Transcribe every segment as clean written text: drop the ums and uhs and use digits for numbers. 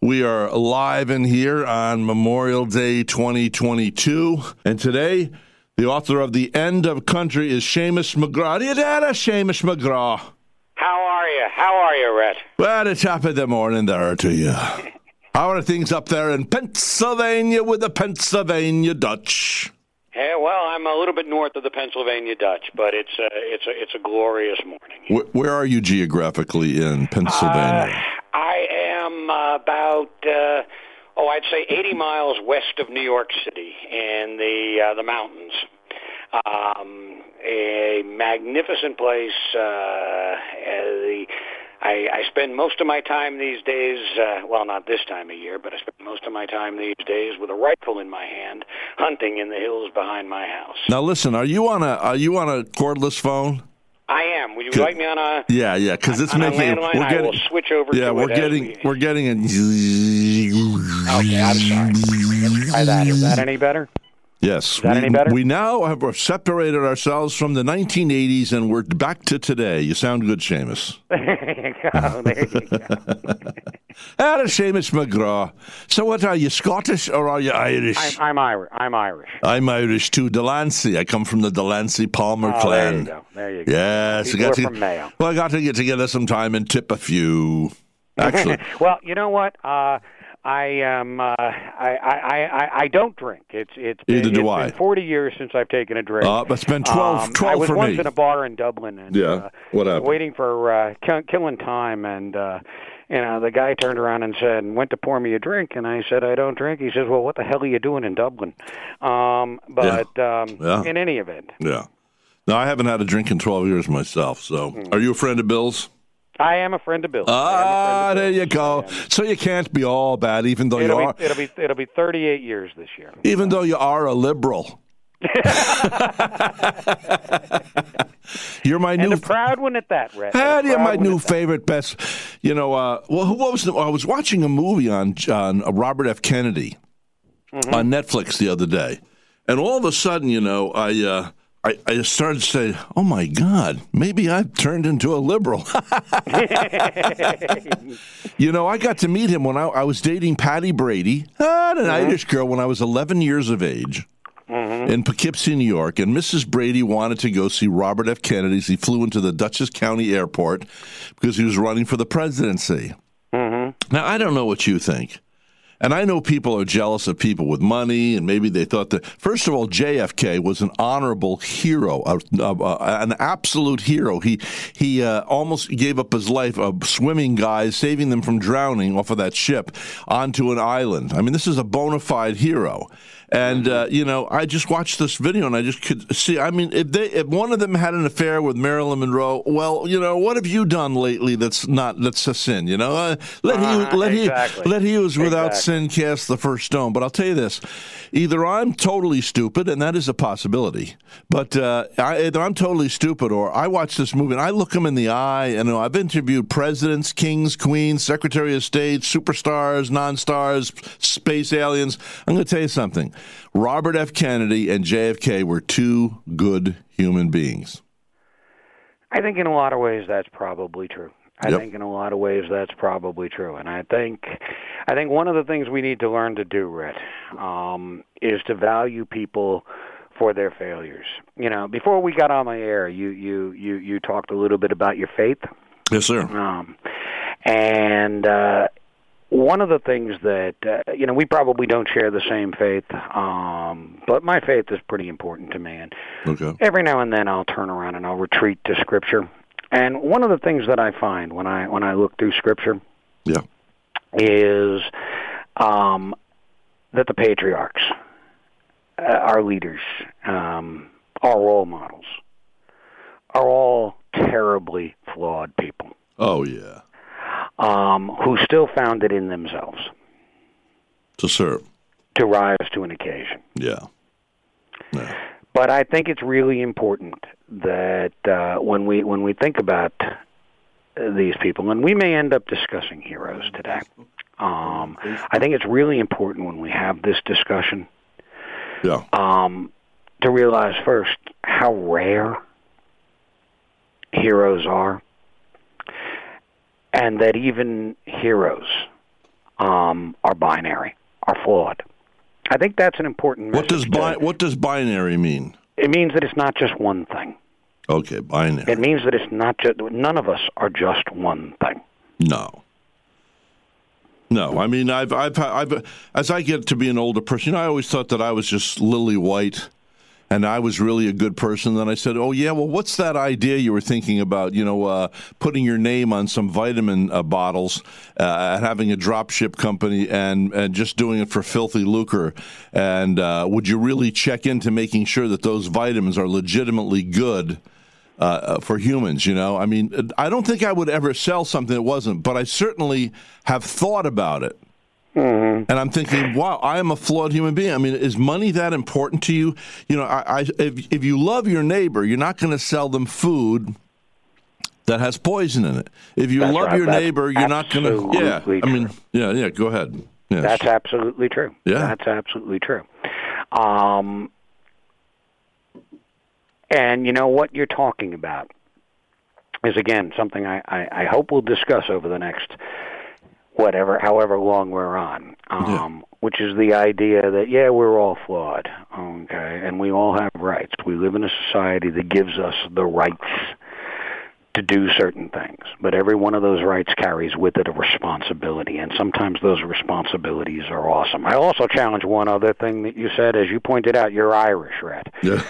We are live in here on Memorial Day 2022, and today the author of The End of Country is Seamus McGraw. Seamus McGraw. How are you, Rhett? Well, the top of the morning there to you. How are things up there in Pennsylvania with the Pennsylvania Dutch? Yeah, well, I'm a little bit north of the Pennsylvania Dutch, but it's a glorious morning. Where are you geographically in Pennsylvania? I am about I'd say 80 miles west of New York City in the mountains. A magnificent place. I spend most of my time these days, not this time of year, but I spend most of my time these days with a rifle in my hand, hunting in the hills behind my house. Now, listen, are you on a cordless phone? I am. Would you like me on a? Yeah, because it's making. I will switch over. Yeah, we're getting. Okay, I'm sorry. Is that any better? Yes. Is that any better? We now have separated ourselves from the 1980s, and we're back to today. You sound good, Seamus. There you go. Seamus McGraw. So what are you, Scottish or are you Irish? I'm Irish. I'm Irish, too. Delancey. I come from the Delancey Palmer clan. There you go. Yes. We're from Mayo. Well, I got to get together sometime and tip a few. Actually. Well, you know what? I don't drink. It's been 40 years since I've taken a drink. It's been 12 for me. I was once in a bar in Dublin and waiting for killing time, and the guy turned around and said, went to pour me a drink, and I said, I don't drink. He says, well, what the hell are you doing in Dublin? In any event. Yeah. Now, I haven't had a drink in 12 years myself, so Are you a friend of Bill's? I am a friend of Bill's. There you go. So you can't be all bad, even though you are. It'll be 38 years this year. Even though you are a liberal. You're my new. And a proud one at that, Rhett. You're my new favorite best. You know, I was watching a movie on Robert F. Kennedy on Netflix the other day, and all of a sudden, you know, I started to say, oh, my God, maybe I've turned into a liberal. You know, I got to meet him when I was dating Patty Brady, an Irish girl, when I was 11 years of age in Poughkeepsie, New York. And Mrs. Brady wanted to go see Robert F. Kennedy. He flew into the Dutchess County Airport because he was running for the presidency. Now, I don't know what you think. And I know people are jealous of people with money, and maybe they thought that. First of all, JFK was an honorable hero, an absolute hero. He almost gave up his life of swimming guys, saving them from drowning off of that ship onto an island. I mean, this is a bona fide hero. And, I just watched this video, and I just could see, I mean, if one of them had an affair with Marilyn Monroe, well, you know, what have you done lately that's a sin, you know? Let he who's without sin cast the first stone. But I'll tell you this, either I'm totally stupid, and that is a possibility, but either I'm totally stupid, or I watch this movie, and I look him in the eye, and I've interviewed presidents, kings, queens, secretary of state, superstars, non-stars, space aliens. I'm going to tell you something. Robert F. Kennedy and JFK were two good human beings. I think in a lot of ways that's probably true. And I think one of the things we need to learn to do, Rhett, is to value people for their failures. You know, before we got on the air, you talked a little bit about your faith. Yes, sir. One of the things that, we probably don't share the same faith, but my faith is pretty important to me. And every now and then I'll turn around and I'll retreat to Scripture. And one of the things that I find when I look through Scripture is that the patriarchs, our leaders, our role models, are all terribly flawed people. Oh, yeah. Who still found it in themselves to serve, to rise to an occasion. Yeah. But I think it's really important that when we think about these people, and we may end up discussing heroes today. I think it's really important when we have this discussion. To realize first how rare heroes are, and that even heroes are binary, are flawed. I think that's an important message. What does binary mean? It means that it's not just one thing. Okay, binary. It means that it's not just, none of us are just one thing. No, I mean, I've as I get to be an older person, I always thought that I was just lily white, and I was really a good person. Then I said, oh, yeah, well, what's that idea you were thinking about, putting your name on some vitamin bottles, having a drop ship company and just doing it for filthy lucre? And would you really check into making sure that those vitamins are legitimately good for humans, I mean, I don't think I would ever sell something that wasn't, but I certainly have thought about it. Mm-hmm. And I'm thinking, wow, I am a flawed human being. I mean, is money that important to you? If you love your neighbor, you're not going to sell them food that has poison in it. If you love your neighbor, you're not going to. Yeah, true. I mean, yeah. Go ahead. Yes. That's absolutely true. Yeah, that's absolutely true. And you know what you're talking about is again something I hope we'll discuss over the next. However long we're on, which is the idea that, we're all flawed, okay, and we all have rights. We live in a society that gives us the rights to do certain things, but every one of those rights carries with it a responsibility, and sometimes those responsibilities are awesome. I also challenge one other thing that you said. As you pointed out, you're Irish, Red. Yeah.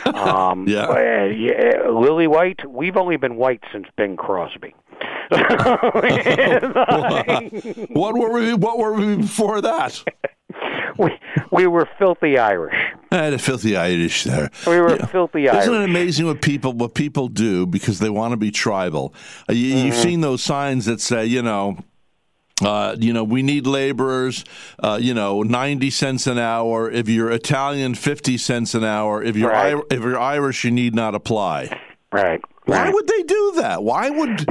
Lily White, we've only been white since Bing Crosby. What were we before that? We were filthy Irish. I had a filthy Irish there. We were filthy Irish. Isn't it amazing what people do because they want to be tribal? You've seen those signs that say, we need laborers, 90 cents an hour. If you're Italian, 50 cents an hour. If you're if you're Irish, you need not apply. Right. Why would they do that? Why would...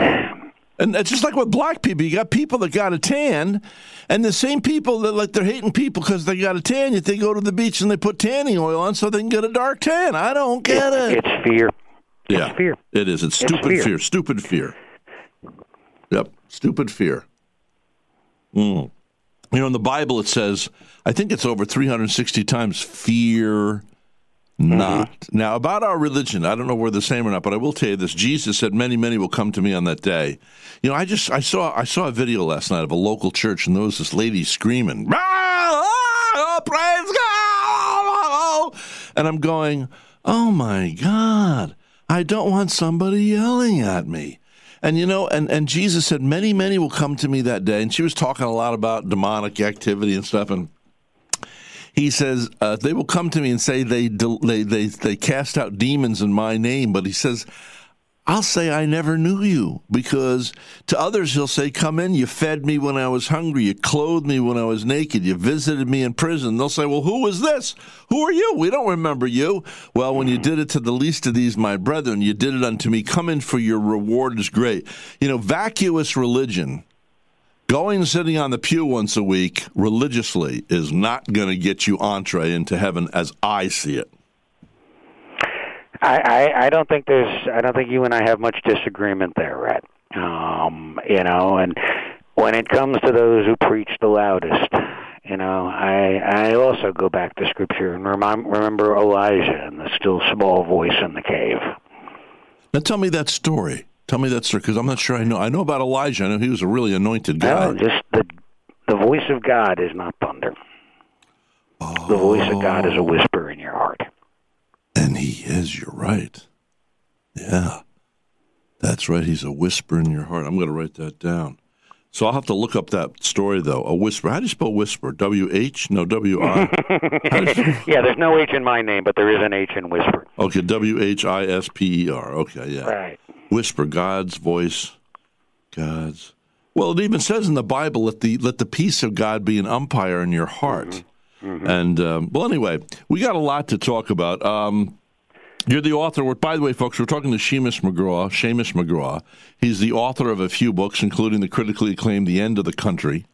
And it's just like with black people. You got people that got a tan, and the same people that they're hating people because they got a tan. Yet they go to the beach and they put tanning oil on so they can get a dark tan. I don't get it. It's fear. Yeah, it's fear. It is. It's stupid fear. Stupid fear. Yep. Stupid fear. In the Bible it says, I think it's over 360 times, fear not. Mm-hmm. Now, about our religion, I don't know whether the same or not, but I will tell you this. Jesus said, many, many will come to me on that day. I saw a video last night of a local church, and there was this lady screaming, praise God! And I'm going, oh, my God, I don't want somebody yelling at me. And, and Jesus said, many, many will come to me that day. And she was talking a lot about demonic activity and stuff, and he says, they will come to me and say they cast out demons in my name. But he says, I'll say I never knew you, because to others he'll say, come in, you fed me when I was hungry, you clothed me when I was naked, you visited me in prison. They'll say, well, who was this? Who are you? We don't remember you. Well, when you did it to the least of these, my brethren, you did it unto me. Come in, for your reward is great. Vacuous religion. Going and sitting on the pew once a week religiously is not going to get you entree into heaven, as I see it. I don't think you and I have much disagreement there, Rhett. And when it comes to those who preach the loudest, I also go back to Scripture and remember Elijah and the still small voice in the cave. Now tell me that story. Tell me that, sir, because I'm not sure I know. I know about Elijah. I know he was a really anointed guy. No, just the voice of God is not thunder. Oh. The voice of God is a whisper in your heart. And he is. You're right. Yeah. That's right. He's a whisper in your heart. I'm going to write that down. So I'll have to look up that story, though. A whisper. How do you spell whisper? W-H? No, W-I. Yeah, there's no H in my name, but there is an H in whisper. Okay, W-H-I-S-P-E-R. Okay, yeah. Right. Whisper, God's voice, God's. Well, it even says in the Bible, let the peace of God be an umpire in your heart. Mm-hmm. Mm-hmm. And, anyway, we got a lot to talk about. You're the author. By the way, folks, we're talking to Seamus McGraw. He's the author of a few books, including the critically acclaimed The End of Country.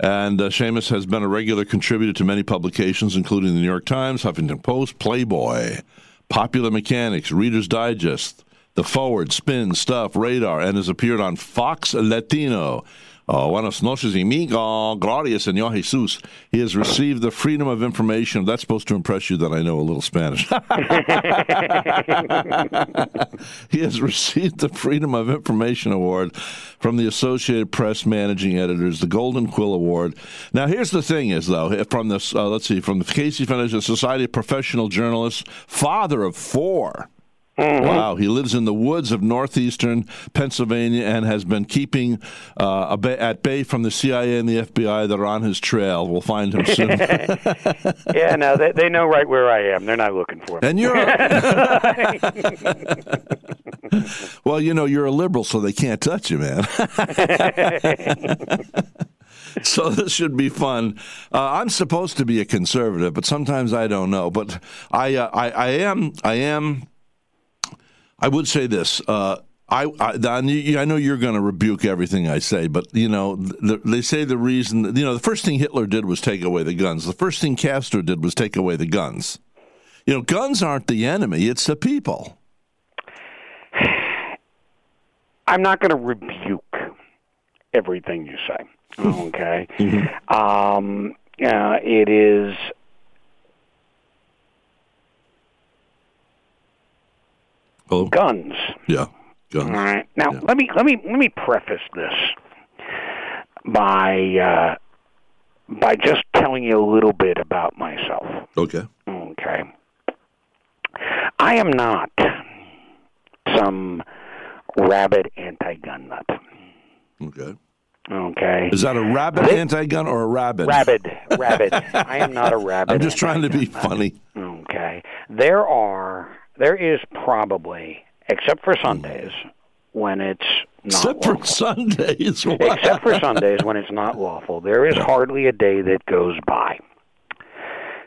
And Seamus has been a regular contributor to many publications, including The New York Times, Huffington Post, Playboy, Popular Mechanics, Reader's Digest, the Forward, Spin, Stuff, Radar, and has appeared on Fox Latino. Buenas noches, amigo. Gracias, Señor Jesus. He has received the Freedom of Information. That's supposed to impress you that I know a little Spanish. He has received the Freedom of Information Award from the Associated Press Managing Editors, the Golden Quill Award. Now, here's the thing is, though, from this, from the Casey Foundation, Society of Professional Journalists, father of four. Mm-hmm. Wow, he lives in the woods of northeastern Pennsylvania and has been keeping at bay from the CIA and the FBI that are on his trail. We'll find him soon. Yeah, no, they know right where I am. They're not looking for me. And you're well, you know, you're a liberal, so they can't touch you, man. So this should be fun. I'm supposed to be a conservative, but sometimes I don't know. But I am. I would say this. I know you're going to rebuke everything I say, but, you know, they say the reason, you know, the first thing Hitler did was take away the guns. The first thing Castro did was take away the guns. You know, guns aren't the enemy. It's the people. I'm not going to rebuke everything you say, okay? Mm-hmm. It is... Hello? Guns. Yeah, guns. All right. Now let me preface this by just telling you a little bit about myself. Okay. Okay. I am not some rabid anti-gun nut. Okay. Okay. Is that a rabid anti-gun or a rabid? Rabid. I am not a rabid. I'm just trying to be funny. Okay. There is probably, except for Sundays, when it's not lawful. Except for Sundays when it's not lawful, there is hardly a day that goes by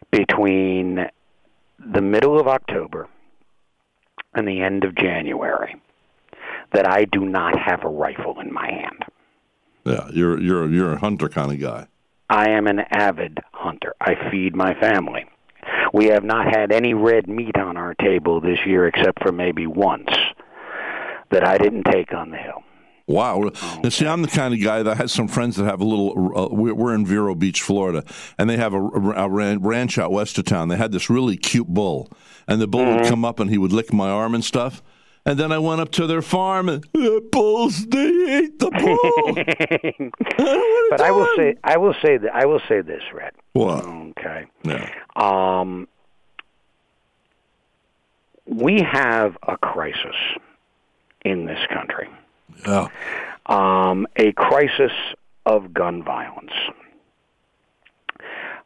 between the middle of October and the end of January that I do not have a rifle in my hand. Yeah, you're a hunter kind of guy. I am an avid hunter. I feed my family. We have not had any red meat on our table this year except for maybe once that I didn't take on the hill. Wow. Now, see, I'm the kind of guy that has some friends that have a little we're in Vero Beach, Florida, and they have a ranch out west of town. They had this really cute bull, and the bull would come up and he would lick my arm and stuff. And then I went up to their farm, and the bulls, they ate the bull. But I will say this, Red. What? Okay. Yeah. We have a crisis in this country. Yeah. A crisis of gun violence.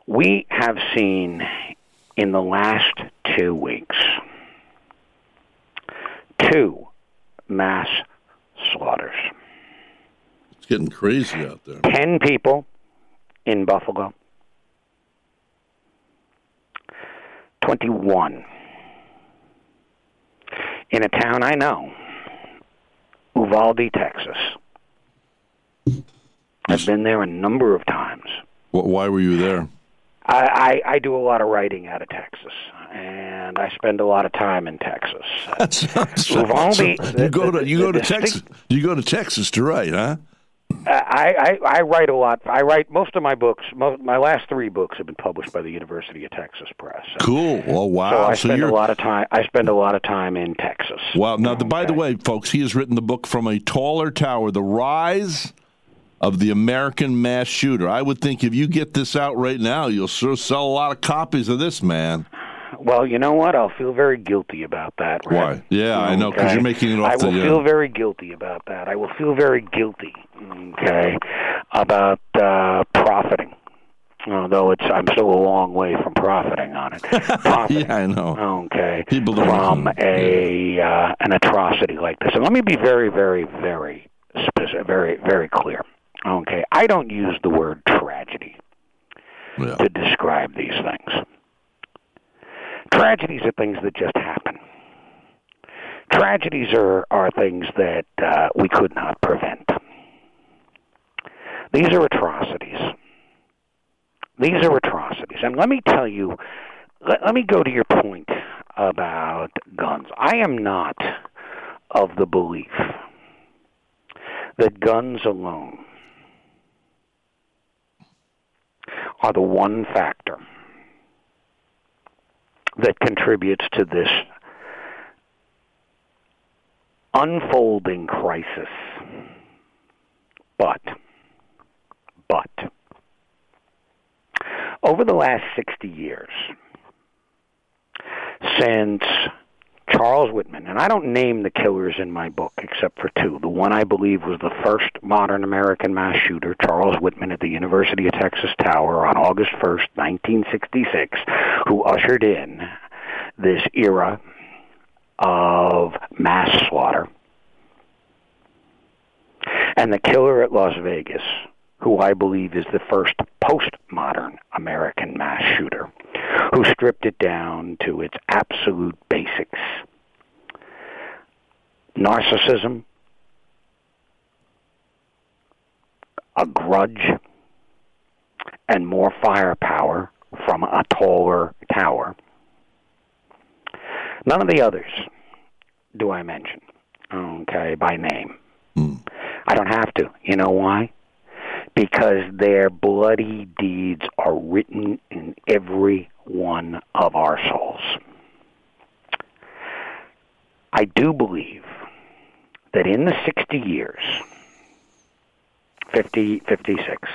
We have seen in the last 2 weeks 2 mass slaughters. It's getting crazy out there. 10 people in Buffalo. 21 in a town I know, Uvalde, Texas. I've been there a number of times. Why were you there? I do a lot of writing out of Texas, and I spend a lot of time in Texas. You go to Texas to write, huh? I write a lot. I write most of my books. My last 3 books have been published by the University of Texas Press. Cool. Oh, wow. So I spend a lot of time. I spend a lot of time in Texas. Wow. Now, by the way, folks, he has written the book From a Taller Tower: The Rise of the American Mass Shooter. I would think if you get this out right now, you'll sure sell a lot of copies of this, man. Well, you know what? I'll feel very guilty about that. Right? Why? Yeah, I know, because you're making it off the... I will feel very guilty about that. I will feel very guilty, okay, about profiting. Although I'm still a long way from profiting on it. Yeah, I know. Okay. People don't an atrocity like this. And let me be very, very, very specific, very, very clear. Okay. I don't use the word tragedy to describe these things. Tragedies are things that just happen. Tragedies are things that we could not prevent. These are atrocities. These are atrocities. And let me tell you, let me go to your point about guns. I am not of the belief that guns alone are the one factor that contributes to this unfolding crisis. But, over the last 60 years, since Charles Whitman, and I don't name the killers in my book except for two. The one I believe was the first modern American mass shooter, Charles Whitman at the University of Texas Tower on August 1st, 1966, who ushered in this era of mass slaughter. And the killer at Las Vegas, who I believe is the first postmodern American mass shooter, who stripped it down to its absolute basics. Narcissism, a grudge, and more firepower from a taller tower. None of the others do I mention, okay, by name. I don't have to. You know why? Because their bloody deeds are written in every one of our souls. I do believe that in the 60 years, 56,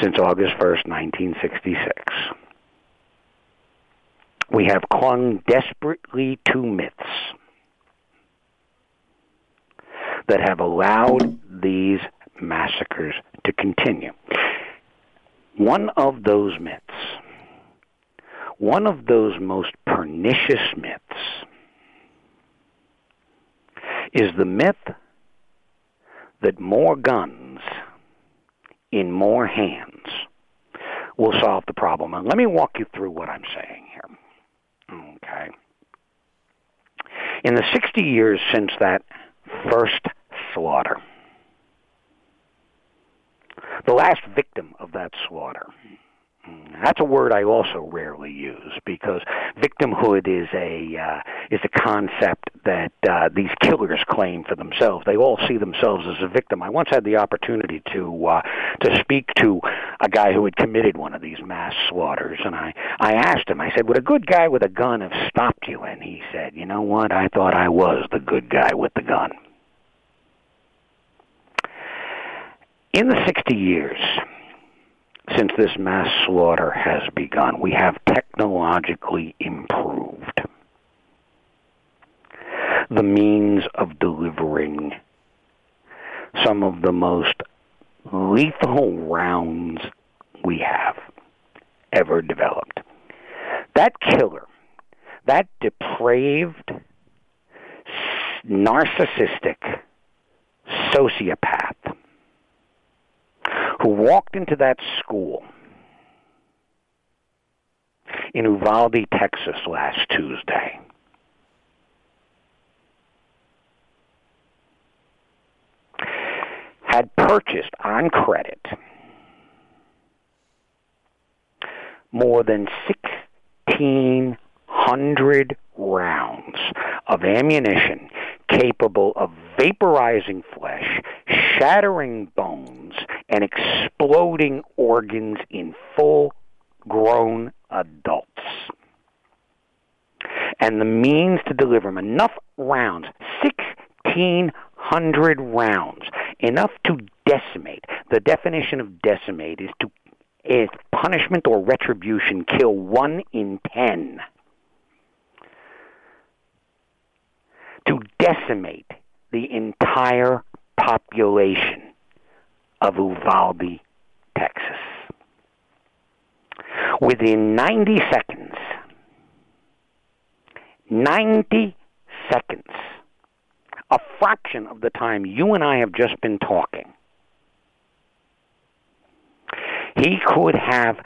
since August 1st, 1966, we have clung desperately to myths that have allowed these massacres to continue. One of those myths, one of those most pernicious myths, is the myth that more guns in more hands will solve the problem. And let me walk you through what I'm saying here. Okay. In the 60 years since that first slaughter, the last victim of that slaughter. That's a word I also rarely use because victimhood is a concept that these killers claim for themselves. They all see themselves as a victim. I once had the opportunity to speak to a guy who had committed one of these mass slaughters, and I asked him, I said, would a good guy with a gun have stopped you? And he said, you know what, I thought I was the good guy with the gun. In the 60 years since this mass slaughter has begun, we have technologically improved the means of delivering some of the most lethal rounds we have ever developed. That killer, that depraved, narcissistic sociopath, who walked into that school in Uvalde, Texas, last Tuesday, had purchased on credit more than 1,600 rounds of ammunition capable of vaporizing flesh, shattering bones, and exploding organs in full-grown adults. And the means to deliver them, enough rounds, 1,600 rounds, enough to decimate. The definition of decimate is to, if punishment or retribution, kill 1 in 10. To decimate the entire population of Uvalde, Texas. Within 90 seconds, 90 seconds, a fraction of the time you and I have just been talking, he could have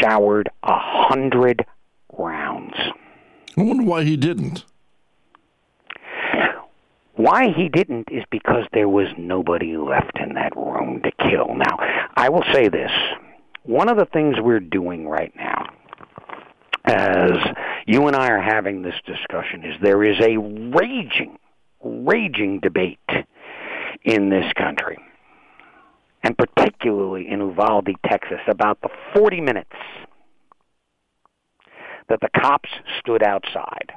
showered 100 rounds. I wonder why he didn't. Why he didn't is because there was nobody left in that room to kill. Now, I will say this. One of the things we're doing right now as you and I are having this discussion is there is a raging debate in this country, and particularly in Uvalde, Texas, about the 40 minutes that the cops stood outside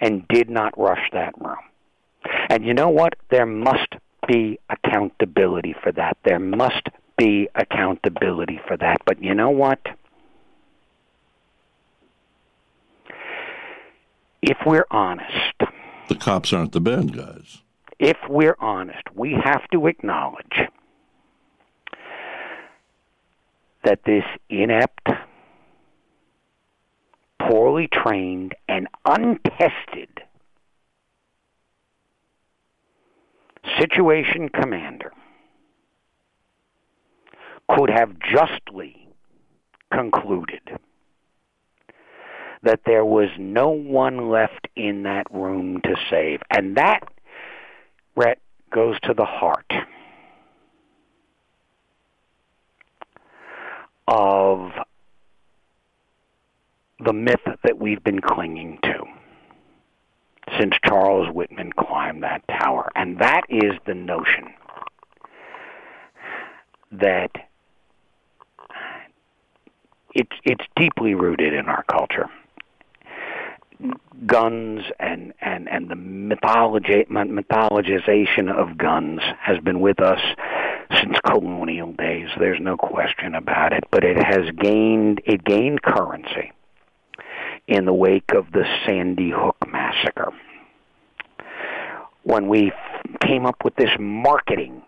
and did not rush that room. And you know what? There must be accountability for that. There must be accountability for that. But you know what? If we're honest, the cops aren't the bad guys. If we're honest, we have to acknowledge that this inept, poorly trained, and untested situation commander could have justly concluded that there was no one left in that room to save. And that, Brett, goes to the heart of the myth that we've been clinging to since Charles Whitman climbed that tower. And that is the notion that it's deeply rooted in our culture. Guns and the mythologization of guns has been with us since colonial days. There's no question about it. But it gained currency in the wake of the Sandy Hook massacre, when we came up with this marketing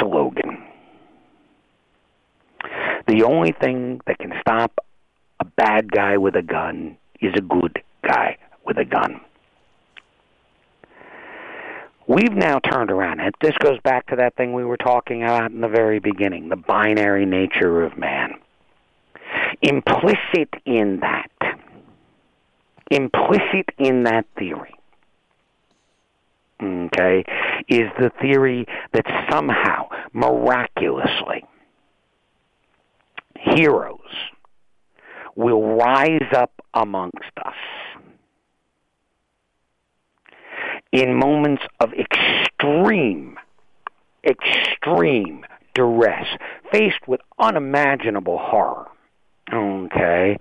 slogan: the only thing that can stop a bad guy with a gun is a good guy with a gun. We've now turned around, and this goes back to that thing we were talking about in the very beginning, the binary nature of man. Implicit in that theory, okay, is the theory that somehow, miraculously, heroes will rise up amongst us in moments of extreme duress, faced with unimaginable horror, okay,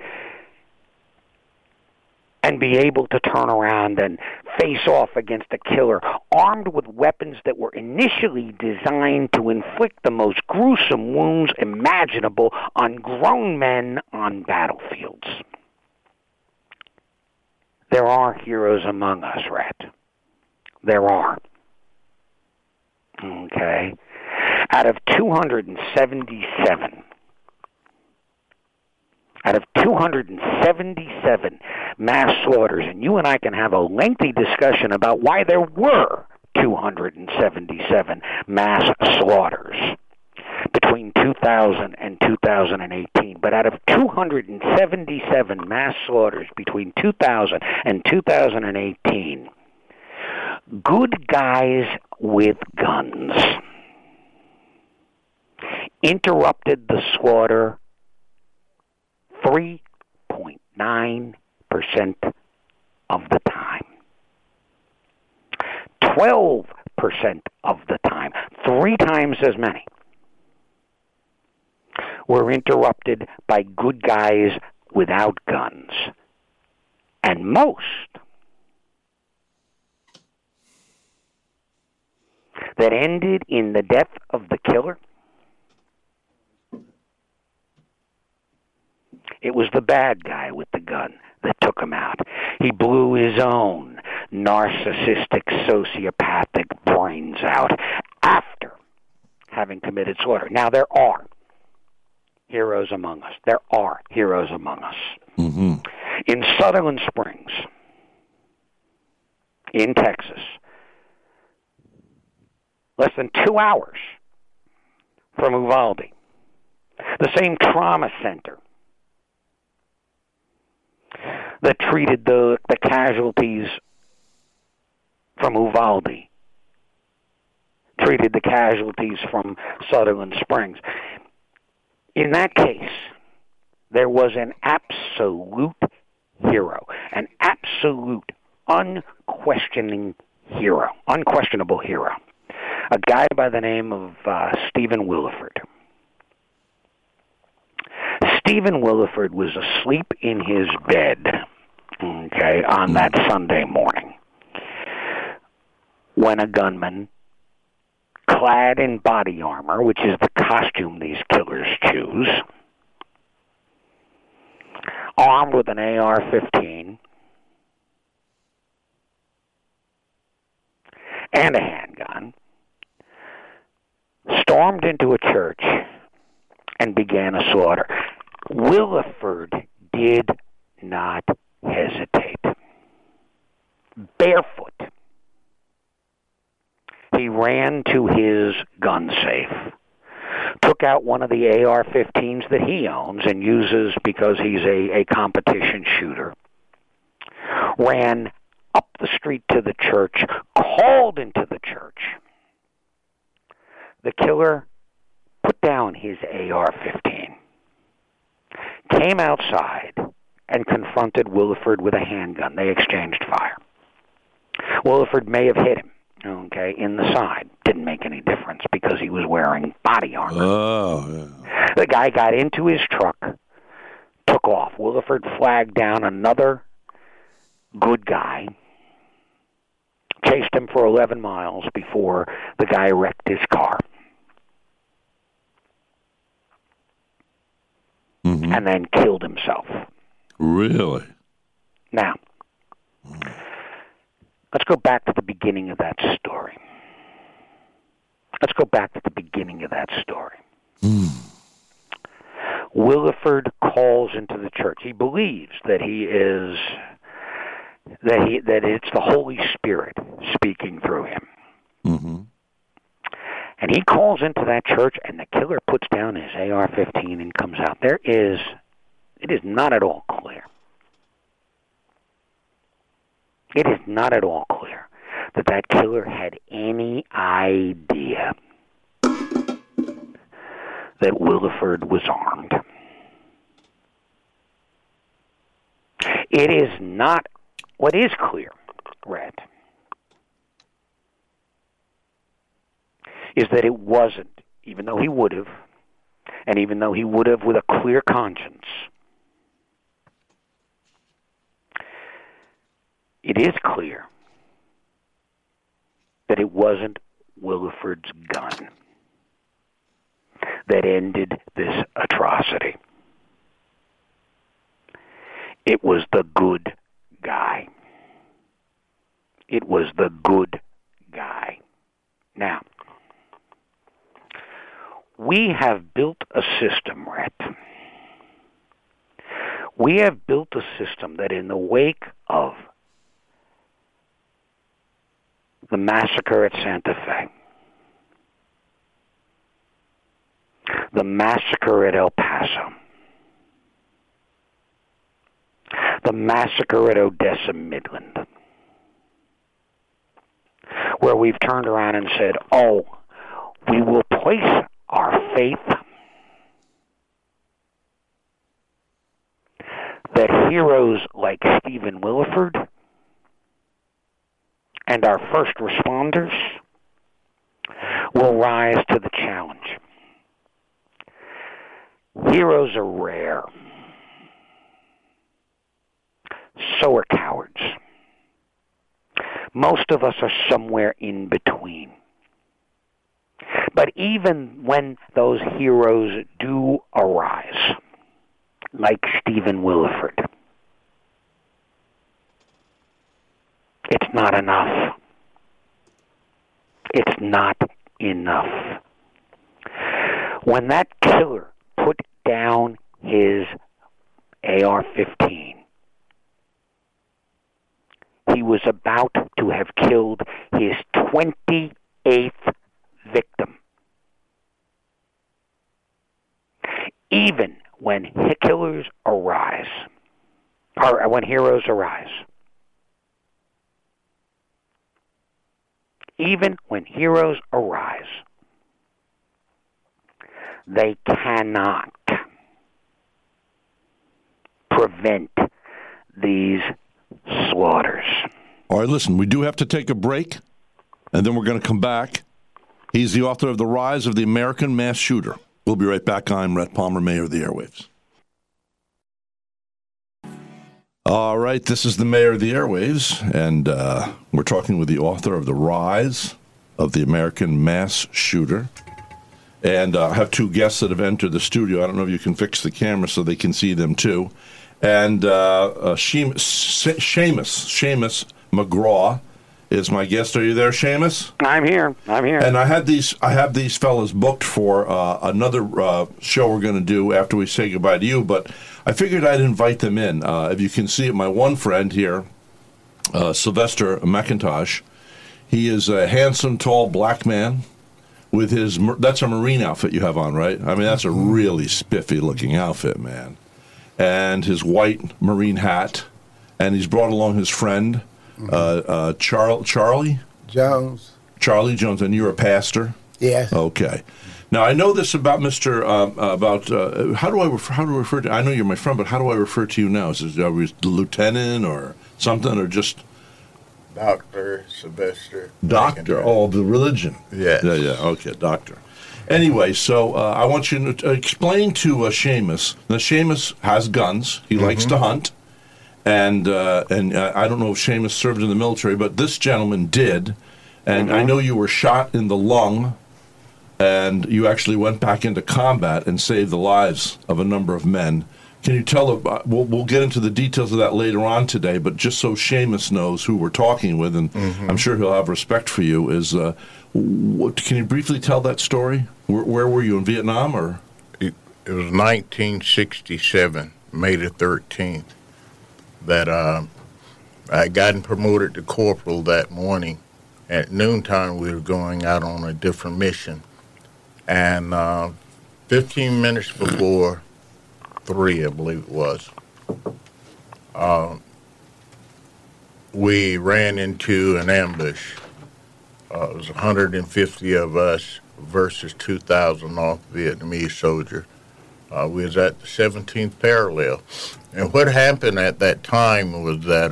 and be able to turn around and face off against a killer armed with weapons that were initially designed to inflict the most gruesome wounds imaginable on grown men on battlefields. There are heroes among us, Rat. There are. Okay. Out of 277 mass slaughters, and you and I can have a lengthy discussion about why there were 277 mass slaughters between 2000 and 2018. But out of 277 mass slaughters between 2000 and 2018, good guys with guns interrupted the slaughter 3.9% of the time. 12% of the time, three times as many, were interrupted by good guys without guns. And most that ended in the death of the killer, it was the bad guy with the gun that took him out. He blew his own narcissistic, sociopathic brains out after having committed slaughter. Now, there are heroes among us. There are heroes among us. Mm-hmm. In Sutherland Springs, in Texas, less than 2 hours from Uvalde, the same trauma center that treated the casualties from Uvalde, treated the casualties from Sutherland Springs. In that case, there was an absolute hero, an absolute unquestionable hero, a guy by the name of Stephen Willeford. Stephen Willeford was asleep in his bed, okay, on that Sunday morning when a gunman clad in body armor, which is the costume these killers choose, armed with an AR-15 and a handgun, stormed into a church and began a slaughter. Willeford did not hesitate. Barefoot, he ran to his gun safe, took out one of the AR-15s that he owns and uses because he's a competition shooter, ran up the street to the church, called into the church. The killer put down his AR-15, came outside, and confronted Willeford with a handgun. They exchanged fire. Willeford may have hit him, okay, in the side. Didn't make any difference because he was wearing body armor. Oh, yeah. The guy got into his truck, took off. Willeford flagged down another good guy, chased him for 11 miles before the guy wrecked his car. Mm-hmm. And then killed himself. Really? Now, let's go back to the beginning of that story. Willeford calls into the church. He believes that that it's the Holy Spirit speaking through him. Mm-hmm. And he calls into that church, and the killer puts down his AR-15 and comes out. It is not at all clear. It is not at all clear that that killer had any idea that Willeford was armed. It is not. What is clear, Red, is that it wasn't, even though he would have, and even though he would have with a clear conscience, it is clear that it wasn't Willeford's gun that ended this atrocity. It was the good guy. Now, we have built a system, Rhett. We have built a system that in the wake of the massacre at Santa Fe, the massacre at El Paso, the massacre at Odessa Midland, where we've turned around and said, oh, we will place our faith that heroes like Stephen Willeford and our first responders will rise to the challenge. Heroes are rare. So are cowards. Most of us are somewhere in between. But even when those heroes do arise, like Stephen Willeford, it's not enough. It's not enough. When that killer put down his AR-15, he was about to have killed his 28th victim. Even when killers arise, or when heroes arise, they cannot prevent these slaughters. All right, listen, we do have to take a break, and then we're going to come back. He's the author of The Rise of the American Mass Shooter. We'll be right back. I'm Rhett Palmer, Mayor of the Airwaves. All right, this is the Mayor of the Airwaves, and we're talking with the author of The Rise of the American Mass Shooter. And I have two guests that have entered the studio. I don't know if you can fix the camera so they can see them, too. And Seamus McGraw is my guest. Are you there, Seamus? I'm here. And I have these fellas booked for another show we're going to do after we say goodbye to you, but I figured I'd invite them in. If you can see it, my one friend here, Sylvester McIntosh, he is a handsome, tall black man. With his, that's a Marine outfit you have on, right? I mean, that's a really spiffy-looking outfit, man. And his white Marine hat, and he's brought along his friend, Charlie Jones, and you're a pastor. Yes. Okay. Now I know this about Mr. How do I refer to? I know you're my friend, but how do I refer to you now? Is it lieutenant or something, or just? Dr. Sylvester. Doctor. Oh, the religion. Yes. Yeah. Okay, doctor. Anyway, so I want you to explain to Seamus. Now, Seamus has guns. He likes to hunt. And I don't know if Seamus served in the military, but this gentleman did. And I know you were shot in the lung, and you actually went back into combat and saved the lives of a number of men. Can you tell about, we'll get into the details of that later on today, but just so Seamus knows who we're talking with, and I'm sure he'll have respect for you, is can you briefly tell that story? Where were you, in Vietnam? Or it was 1967, May the 13th, that I gotten promoted to corporal that morning. At noontime, we were going out on a different mission, and 15 minutes before... 3, I believe it was. We ran into an ambush. It was 150 of us versus 2,000 North Vietnamese soldiers. We was at the 17th parallel. And what happened at that time was that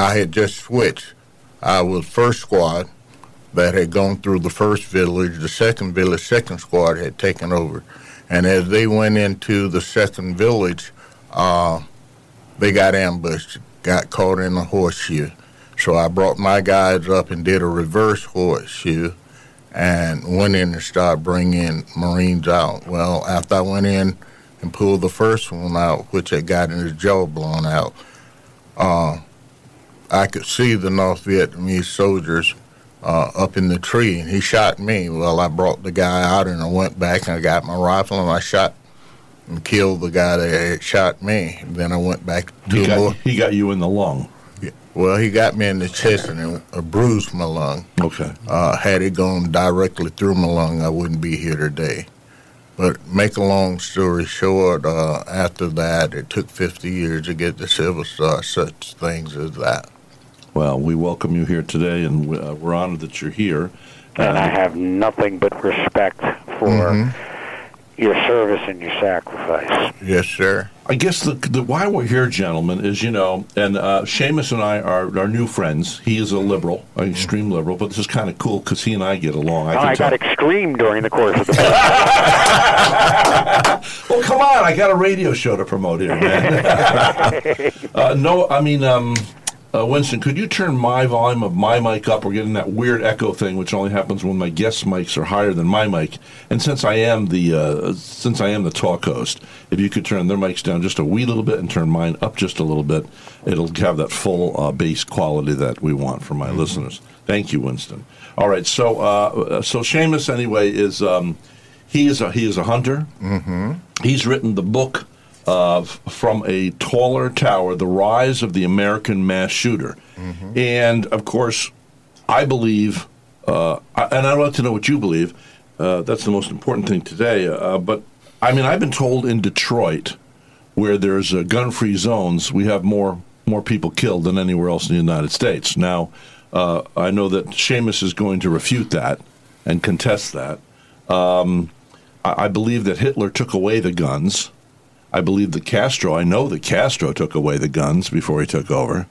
I had just switched. I was first squad that had gone through the first village. The second village, second squad had taken over. And as they went into the second village, they got ambushed, got caught in a horseshoe. So I brought my guys up and did a reverse horseshoe and went in and started bringing Marines out. Well, after I went in and pulled the first one out, which had gotten his jaw blown out, I could see the North Vietnamese soldiers up in the tree, and he shot me. Well, I brought the guy out, and I went back, and I got my rifle, and I shot and killed the guy that had shot me. And then I went back to more. He got you in the lung. Yeah. Well, he got me in the chest, and it bruised my lung. Okay. Had it gone directly through my lung, I wouldn't be here today. But make a long story short, after that, it took 50 years to get the Silver Star, such things as that. Well, we welcome you here today, and we're honored that you're here. And I have nothing but respect for your service and your sacrifice. Yes, sir. I guess the why we're here, gentlemen, is, you know, and Seamus and I are new friends. He is a liberal, an extreme liberal, but this is kind of cool because he and I get along. I got extreme during the course of the Well, come on, I got a radio show to promote here, man. Winston, could you turn my volume of my mic up? We're getting that weird echo thing, which only happens when my guest mics are higher than my mic. And since I am the talk host, if you could turn their mics down just a wee little bit and turn mine up just a little bit, it'll have that full bass quality that we want for my listeners. Thank you, Winston. All right, so Seamus anyway is he is a hunter. He's written the book. From a Taller Tower, The Rise of the American Mass Shooter. And, of course, I believe, and I'd like to know what you believe, that's the most important thing today, but, I mean, I've been told in Detroit, where there's gun-free zones, we have more people killed than anywhere else in the United States. Now, I know that Seamus is going to refute that and contest that. I believe that Hitler took away the guns. I believe that Castro, I know that Castro took away the guns before he took over.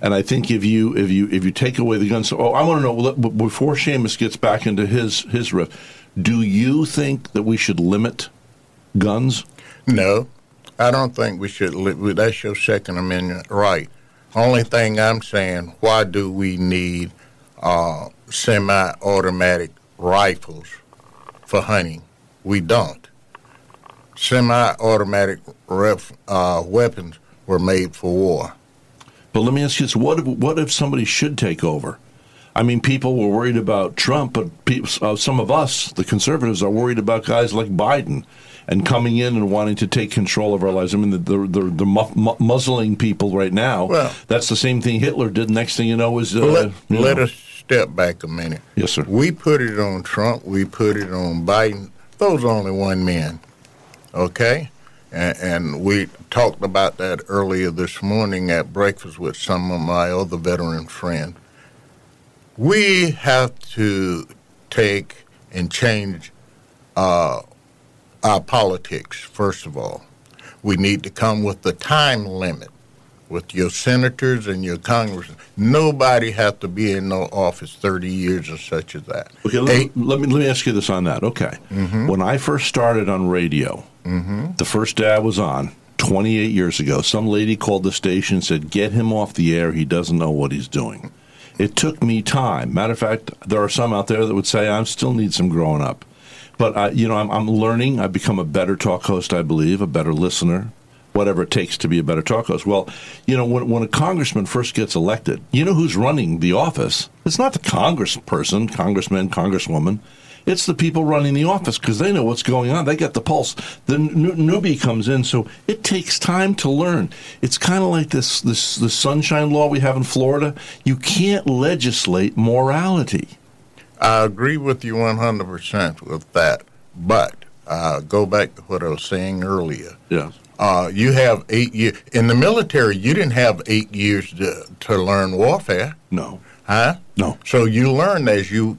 And I think if you take away the guns, I want to know, before Seamus gets back into his riff, do you think that we should limit guns? No, I don't think we should. That's your Second Amendment right. Only thing I'm saying, why do we need semi-automatic rifles for hunting? We don't. Semi-automatic weapons were made for war. But let me ask you this: what if somebody should take over? I mean, people were worried about Trump, but some of us, the conservatives, are worried about guys like Biden and coming in and wanting to take control of our lives. I mean, they're muzzling people right now. Well, that's the same thing Hitler did. Next thing you know is... Let us step back a minute. Yes, sir. We put it on Trump. We put it on Biden. Those only one man, okay? And we talked about that earlier this morning at breakfast with some of my other veteran friends. We have to take and change our politics, first of all. We need to come with the time limit with your senators and your congressmen. Nobody has to be in no office 30 years or such as that. Okay, let me ask you this on that. Okay. Mm-hmm. When I first started on radio, mm-hmm. the first day I was on, 28 years ago, some lady called the station and said, "Get him off the air. He doesn't know what he's doing." It took me time. Matter of fact, there are some out there that would say I still need some growing up. But, I'm learning. I've become a better talk host, I believe, a better listener, whatever it takes to be a better talk host. Well, when a congressman first gets elected, you know who's running the office? It's not the congressperson, congressman, congresswoman. It's the people running the office because they know what's going on. They got the pulse. The newbie comes in, so it takes time to learn. It's kind of like the sunshine law we have in Florida. You can't legislate morality. I agree with you 100% with that, but go back to what I was saying earlier. Yes. You have 8 years. In the military, you didn't have 8 years to learn warfare. No. Huh? No. So you learned as you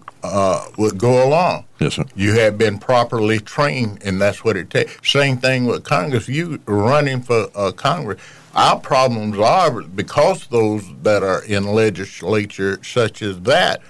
would go along. Yes, sir. You have been properly trained, and that's what it takes. Same thing with Congress. You running for Congress. Our problems are because those that are in legislature such as that,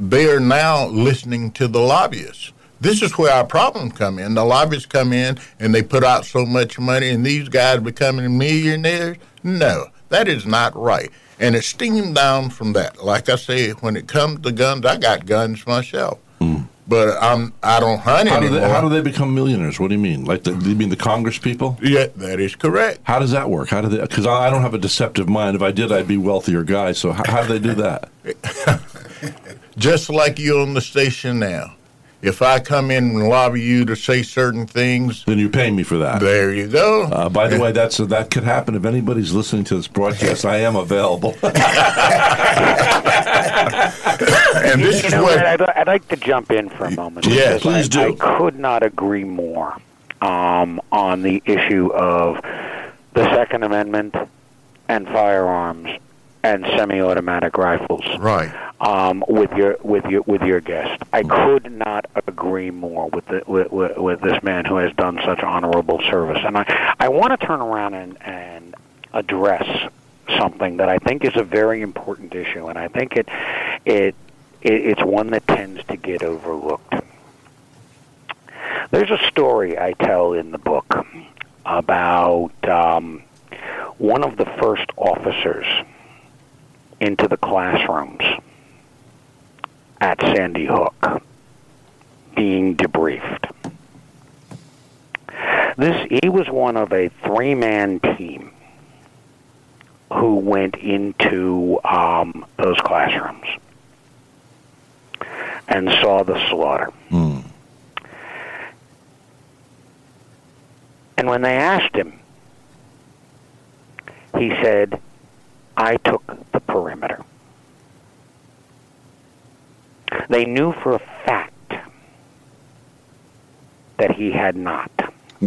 they are now listening to the lobbyists. This is where our problems come in. The lobbyists come in, and they put out so much money, and these guys becoming millionaires? No, that is not right. And it steamed down from that. Like I say, when it comes to guns, I got guns myself. Mm. But I don't hunt anymore. How do they become millionaires? What do you mean? Like, do you mean the Congress people? Yeah, that is correct. How does that work? Because I don't have a deceptive mind. If I did, I'd be a wealthier guy. So how do they do that? Just like you on the station now. If I come in and lobby you to say certain things... Then you pay me for that. There you go. By the way, that could happen. If anybody's listening to this broadcast, I am available. And this is what... I'd like to jump in for a moment. Yes, please do. I could not agree more on the issue of the Second Amendment and firearms and semi-automatic rifles. Right. With your guest, I could not agree more with this man who has done such honorable service. And I want to turn around and address something that I think is a very important issue, and I think it's one that tends to get overlooked. There's a story I tell in the book about one of the first officers into the classrooms at Sandy Hook, being debriefed. He was one of a three-man team who went into those classrooms and saw the slaughter. Mm. And when they asked him, he said, "I took the perimeter." They knew for a fact that he had not.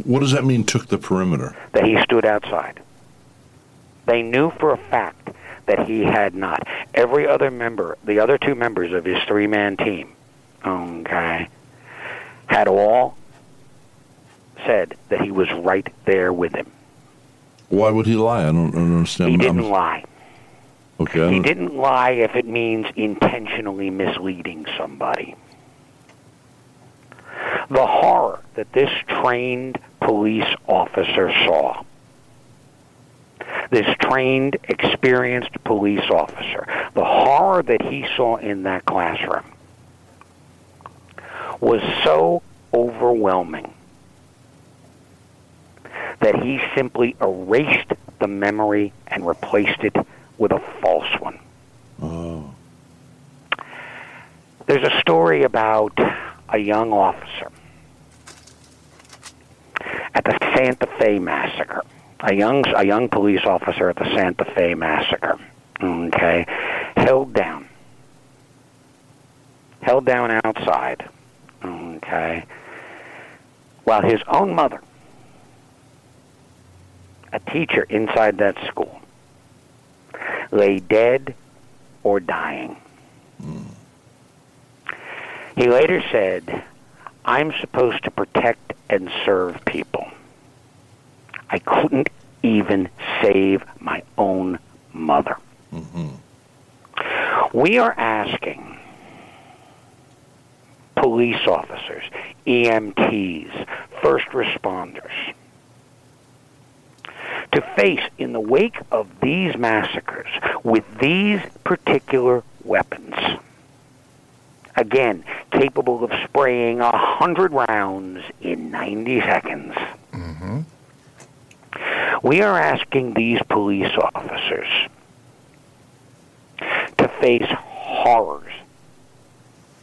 What does that mean, took the perimeter? That he stood outside. They knew for a fact that he had not. Every other member, the other two members of his three-man team, had all said that he was right there with him. Why would he lie? I don't understand. He didn't lie. Okay. He didn't lie if it means intentionally misleading somebody. The horror that this trained police officer saw, this trained, experienced police officer, the horror that he saw in that classroom was so overwhelming that he simply erased the memory and replaced it with a false one. Oh. There's a story about a young officer at the Santa Fe massacre. A young police officer at the Santa Fe massacre, okay, held down outside, okay, while his own mother, a teacher inside that school, lay dead or dying. Mm. He later said, "I'm supposed to protect and serve people. I couldn't even save my own mother." Mm-hmm. We are asking police officers, EMTs, first responders, to face, in the wake of these massacres, with these particular weapons, again, capable of spraying 100 rounds in 90 seconds. Mm-hmm. We are asking these police officers to face horrors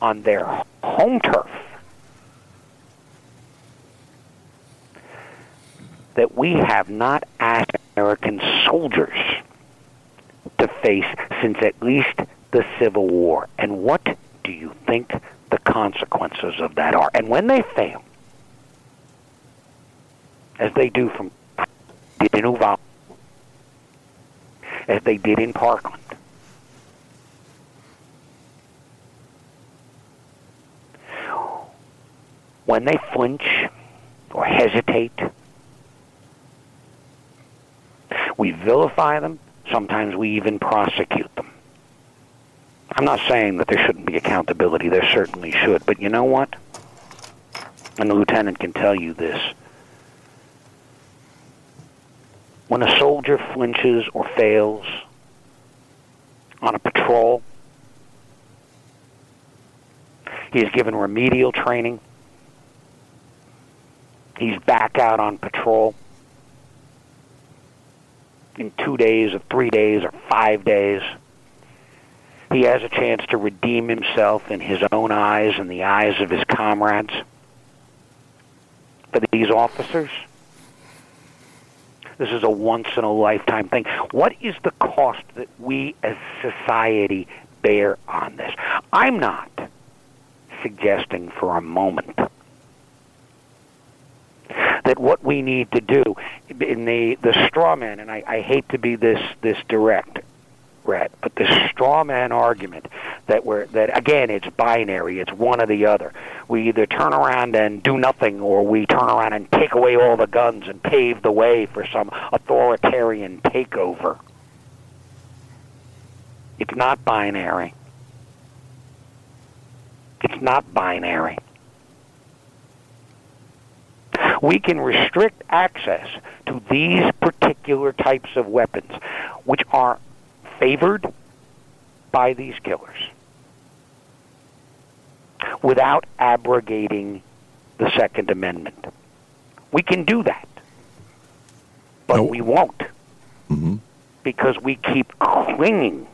on their home turf that we have not asked American soldiers to face since at least the Civil War. And what do you think the consequences of that are? And when they fail, as they do from did in Uvalde, as they did in Parkland, when they flinch or hesitate, we vilify them, sometimes we even prosecute them. I'm not saying that there shouldn't be accountability, there certainly should, but you know what? And the lieutenant can tell you this. When a soldier flinches or fails on a patrol, he is given remedial training. He's back out on patrol in 2 days or 3 days or 5 days. He has a chance to redeem himself in his own eyes and the eyes of his comrades. For these officers, this is a once-in-a-lifetime thing. What is the cost that we as society bear on this? I'm not suggesting for a moment that what we need to do in the straw man, and I hate to be this direct, Brett, but this straw man argument that again, it's binary, it's one or the other. We either turn around and do nothing, or we turn around and take away all the guns and pave the way for some authoritarian takeover. It's not binary. It's not binary. We can restrict access to these particular types of weapons, which are favored by these killers, without abrogating the Second Amendment. We can do that, but we won't, because we keep clinging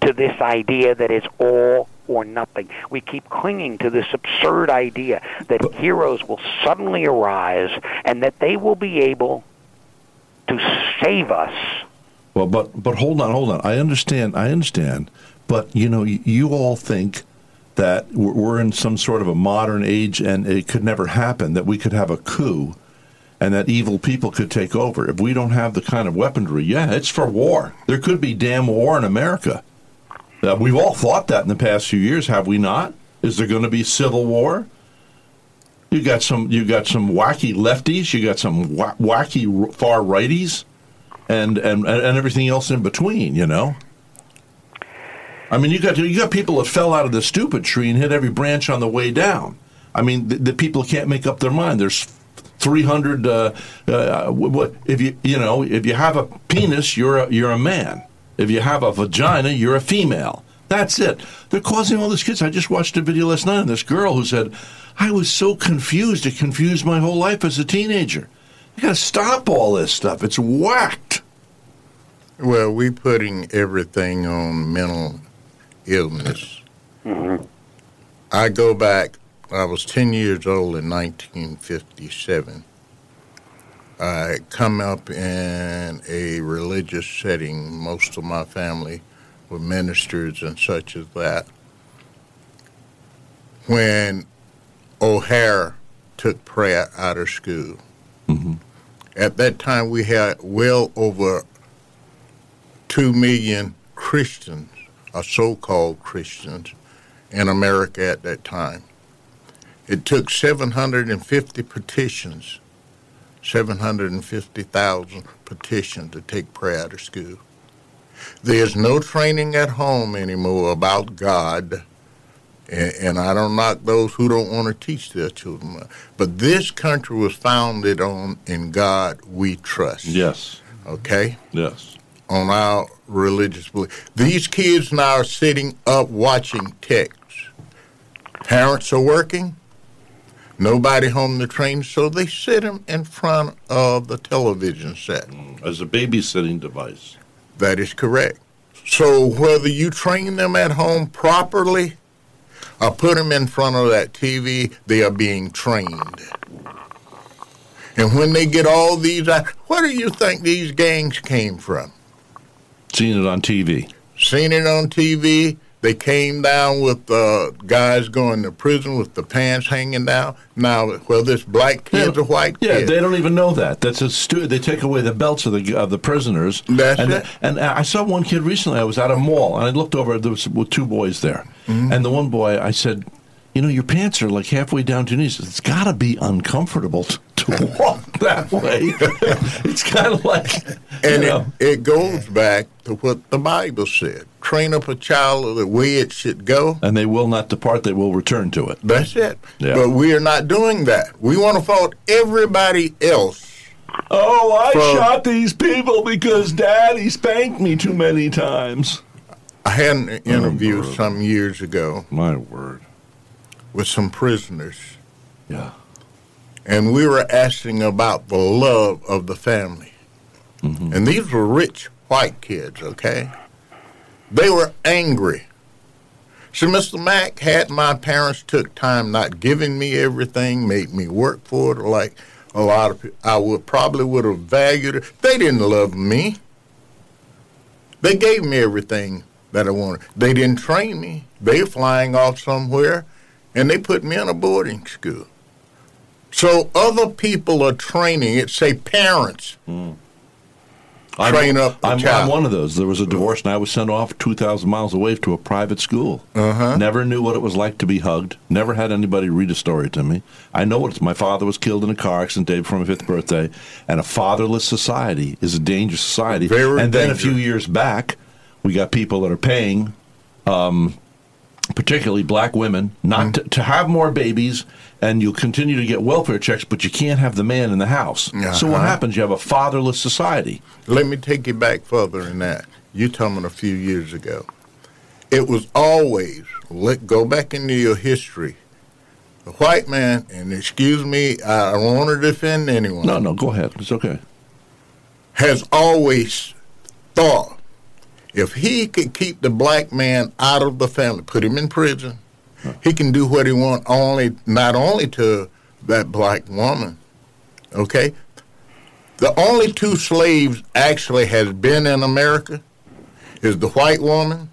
to this idea that it's all or nothing. We keep clinging to this absurd idea that heroes will suddenly arise and that they will be able to save us. Well, but hold on. I understand. But, you know, you all think that we're in some sort of a modern age and it could never happen, that we could have a coup and that evil people could take over. If we don't have the kind of weaponry, it's for war. There could be damn war in America. We've all thought that in the past few years, have we not? Is there going to be civil war? You got some wacky lefties. You got some wacky far righties, and everything else in between. You know, I mean, you got people that fell out of the stupid tree and hit every branch on the way down. I mean, the people can't make up their mind. There's 300. If you have a penis, you're a man. If you have a vagina, you're a female. That's it. They're causing all this kids. I just watched a video last night of this girl who said, I was so confused. It confused my whole life as a teenager. You got to stop all this stuff. It's whacked. Well, we're putting everything on mental illness. Mm-hmm. I go back. I was 10 years old in 1957. I come up in a religious setting. Most of my family were ministers and such as that. When O'Hare took prayer out of school. Mm-hmm. At that time, we had well over 2 million Christians, or so-called Christians, in America at that time. It took 750 petitions, 750,000 petitions to take prayer out of school. There's no training at home anymore about God. And I don't knock those who don't want to teach their children. But this country was founded on "In God We Trust." Yes. Okay? Yes. On our religious belief. These kids now are sitting up watching texts. Parents are working. Nobody home to train, so they sit them in front of the television set. As a babysitting device. That is correct. So whether you train them at home properly or put them in front of that TV, they are being trained. And when they get all these out, where do you think these gangs came from? Seen it on TV. They came down with guys going to prison with the pants hanging down. Now, whether it's black kids or white kids. Yeah, they don't even know that. That's they take away the belts of the prisoners. That's it. And I saw one kid recently. I was at a mall, and I looked over. There was two boys there. Mm-hmm. And the one boy, I said, you know, your pants are like halfway down to your knees. It's got to be uncomfortable to walk that way. It's kind of like, it goes back to what the Bible said. Train up a child the way it should go. And they will not depart, they will return to it. That's it. Yeah. But we are not doing that. We want to fault everybody else. Oh, I shot these people because Daddy spanked me too many times. I had an interview some years ago. My word. With some prisoners. Yeah. And we were asking about the love of the family. Mm-hmm. And these were rich white kids, okay? They were angry. So Mr. Mack, had my parents took time not giving me everything, made me work for it, like a lot of people, I would have valued it. They didn't love me. They gave me everything that I wanted. They didn't train me. They were flying off somewhere, and they put me in a boarding school. So other people are training. It's, say, parents. Mm. I'm one of those. There was a divorce, and I was sent off 2,000 miles away to a private school. Uh-huh. Never knew what it was like to be hugged. Never had anybody read a story to me. I know it's my father was killed in a car accident the day before my 5th birthday, and a fatherless society is a dangerous society. Then a few years back, we got people that are paying, particularly black women, not to have more babies. And you'll continue to get welfare checks, but you can't have the man in the house. Uh-huh. So what happens? You have a fatherless society. Let me take you back further than that. You're talking a few years ago. It was always, go back into your history. The white man, and excuse me, I don't want to defend anyone. No, go ahead. It's okay. Has always thought if he could keep the black man out of the family, put him in prison, he can do what he wants, not only to that black woman, okay? The only two slaves actually has been in America is the white woman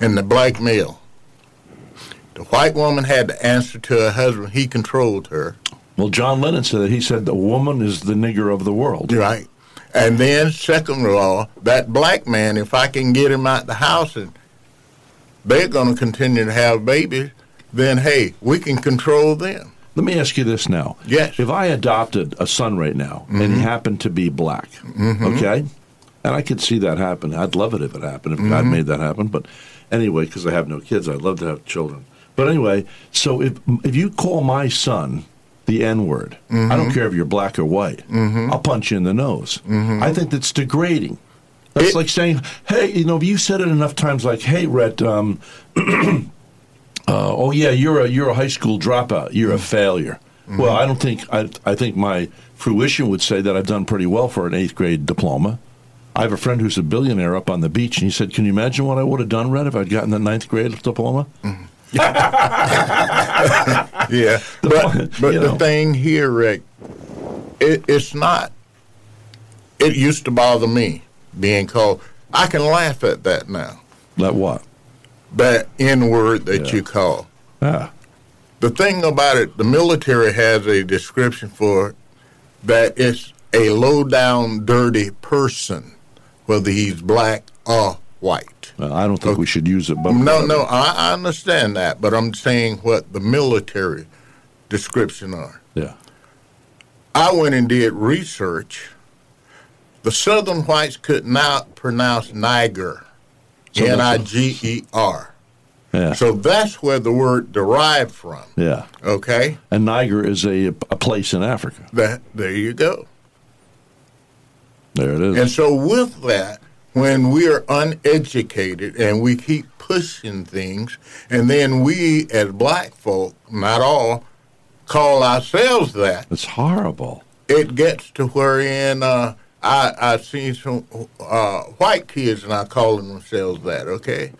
and the black male. The white woman had to answer to her husband. He controlled her. Well, John Lennon said that. He said the woman is the nigger of the world. Right. And then, second of all, that black man, if I can get him out the house and they're going to continue to have babies, then, hey, we can control them. Let me ask you this now. Yes. If I adopted a son right now, mm-hmm. and he happened to be black, mm-hmm. okay? And I could see that happen. I'd love it if it happened, if mm-hmm. God made that happen. But anyway, because I have no kids, I'd love to have children. But anyway, so if you call my son the N-word, mm-hmm. I don't care if you're black or white, mm-hmm. I'll punch you in the nose. Mm-hmm. I think that's degrading. That's like saying, hey, you know, if you said it enough times, like, hey, Rhett, oh, yeah, you're a high school dropout. You're a failure. Mm-hmm. Well, I don't think, I think my fruition would say that I've done pretty well for an 8th grade diploma. I have a friend who's a billionaire up on the beach, and he said, can you imagine what I would have done, Rhett, if I'd gotten the 9th grade diploma? Mm-hmm. Yeah. The thing here, Rick, it's not, it used to bother me being called, I can laugh at that now. That what? That N-word that you call. Ah. The thing about it, the military has a description for it, that it's a low-down, dirty person, whether he's black or white. Well, I don't think we should use it. But I understand that, but I'm saying what the military description are. Yeah. I went and did research. The Southern whites could not pronounce Niger, N-I-G-E-R. Yeah. So that's where the word derived from. Yeah. Okay? And Niger is a place in Africa. There you go. There it is. And so with that, when we are uneducated and we keep pushing things, and then we as black folk, not all, call ourselves that. It's horrible. It gets to wherein... I see some white kids, and I call them themselves that, okay?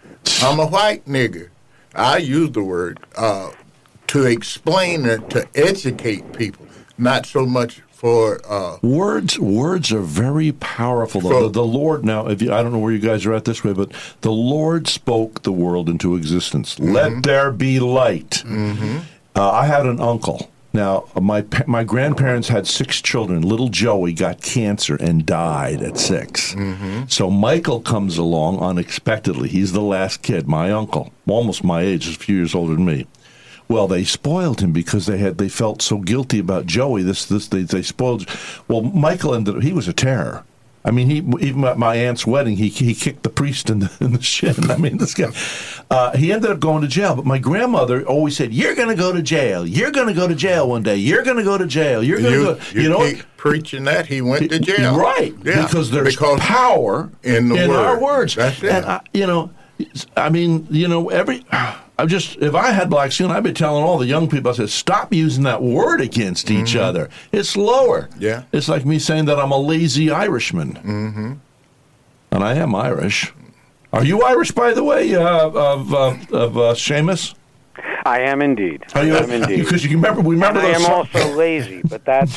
I'm a white nigger. I use the word to explain it, to educate people, not so much for... Words are very powerful. The Lord, now, I don't know where you guys are at this way, but the Lord spoke the world into existence. Mm-hmm. Let there be light. Mm-hmm. I had an uncle. Now, my grandparents had 6 children. Little Joey got cancer and died at 6. Mm-hmm. So Michael comes along unexpectedly. He's the last kid, my uncle, almost my age, is a few years older than me. Well, they spoiled him because they felt so guilty about Joey. They spoiled. Well, Michael he was a terror. I mean, even at my aunt's wedding, he kicked the priest in the shin. I mean, this guy. He ended up going to jail. But my grandmother always said, "You're going to go to jail. You're going to go to jail one day. You're going to go to jail. You're going to go." You know, preaching that he went to jail, right? Yeah. Because there's power in our words. That's it. And if I had black skin, I'd be telling all the young people, I said, stop using that word against each mm-hmm. other. It's lower. Yeah. It's like me saying that I'm a lazy Irishman. Mm-hmm. And I am Irish. Are you Irish, by the way, of Seamus? I am indeed. I am indeed. Because you remember I am also lazy, but that's...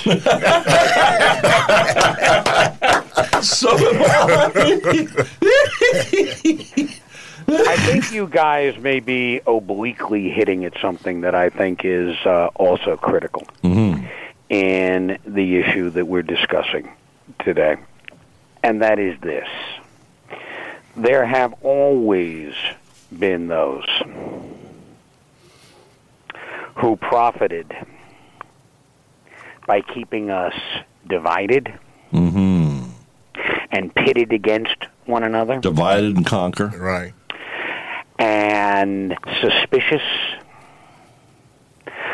So am I. I think you guys may be obliquely hitting at something that I think is also critical mm-hmm. in the issue that we're discussing today, and that is this. There have always been those who profited by keeping us divided mm-hmm. and pitted against one another. Divided and conquer. Right. And suspicious,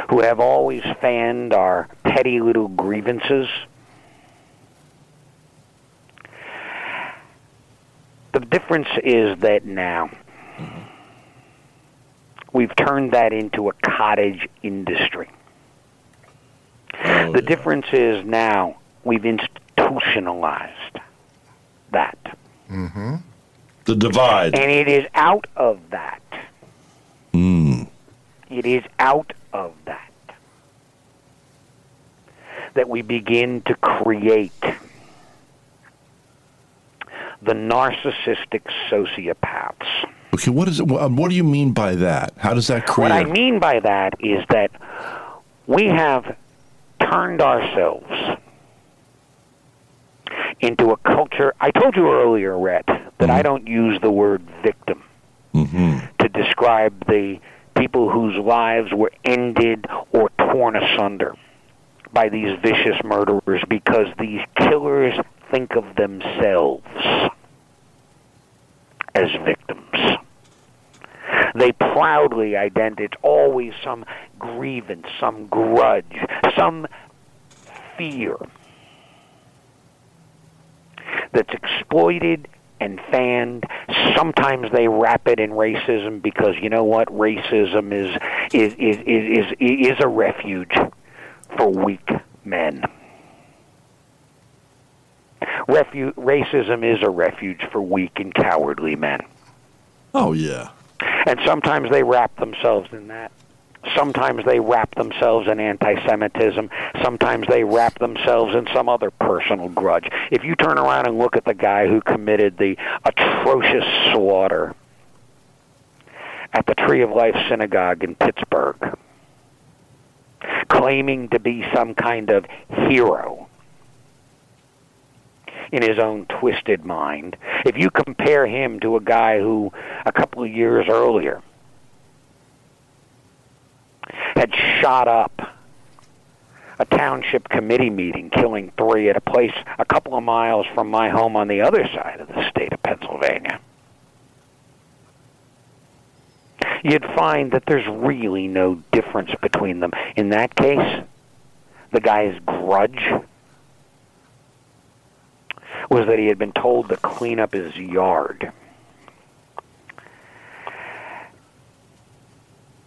who have always fanned our petty little grievances. The difference is that now mm-hmm. we've turned that into a cottage industry. The difference is now we've institutionalized that. Mm-hmm. The divide. And it is out of that. Mm. It is out of that we begin to create the narcissistic sociopaths. Okay, what do you mean by that? How does that create? What I mean by that is that we have turned ourselves into a culture. I told you earlier, Rhett, that mm-hmm. I don't use the word victim mm-hmm. to describe the people whose lives were ended or torn torn asunder by these vicious murderers because these killers think of themselves as victims. They proudly identify, it's always some grievance, some grudge, some fear that's exploited and fanned. Sometimes they wrap it in racism because, you know what, racism is a refuge for weak men. Racism is a refuge for weak and cowardly men. Oh, yeah. And sometimes they wrap themselves in that. Sometimes they wrap themselves in anti-Semitism. Sometimes they wrap themselves in some other personal grudge. If you turn around and look at the guy who committed the atrocious slaughter at the Tree of Life Synagogue in Pittsburgh, claiming to be some kind of hero in his own twisted mind, if you compare him to a guy who a couple of years earlier had shot up a township committee meeting, killing three at a place a couple of miles from my home on the other side of the state of Pennsylvania, you'd find that there's really no difference between them. In that case, the guy's grudge was that he had been told to clean up his yard.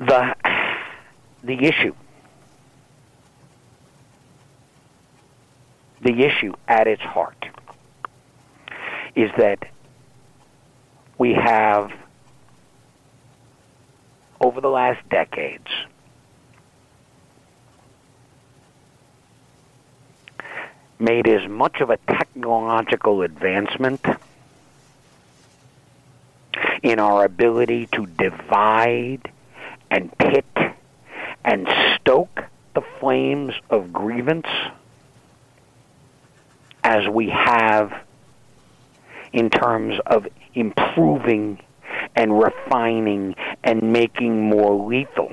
The issue at its heart is that we have, over the last decades, made as much of a technological advancement in our ability to divide and pit and stoke the flames of grievance as we have in terms of improving and refining and making more lethal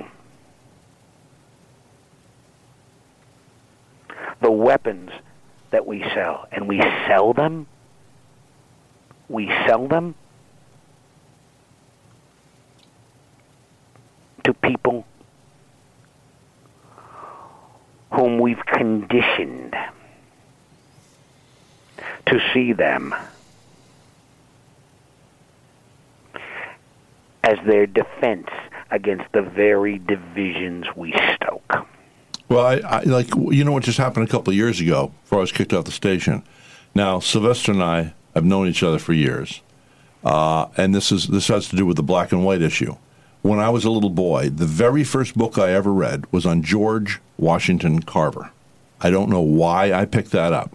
the weapons that we sell. And we sell them to people whom we've conditioned to see them as their defense against the very divisions we stoke. Well, I like, you know what just happened a couple of years ago before I was kicked off the station. Now, Sylvester and I have known each other for years, and this has to do with the black and white issue. When I was a little boy, the very first book I ever read was on George Washington Carver. I don't know why I picked that up.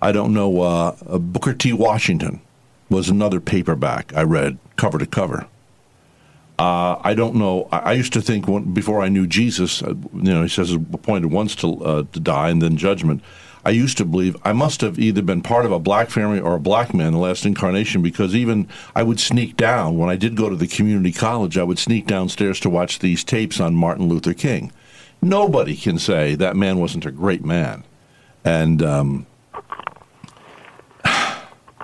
I don't know. Booker T. Washington was another paperback I read cover to cover. I don't know. I used to think before I knew Jesus, he says appointed once to die and then judgment. I used to believe I must have either been part of a black family or a black man the last incarnation, because even I would sneak down. When I did go to the community college, I would sneak downstairs to watch these tapes on Martin Luther King. Nobody can say that man wasn't a great man. And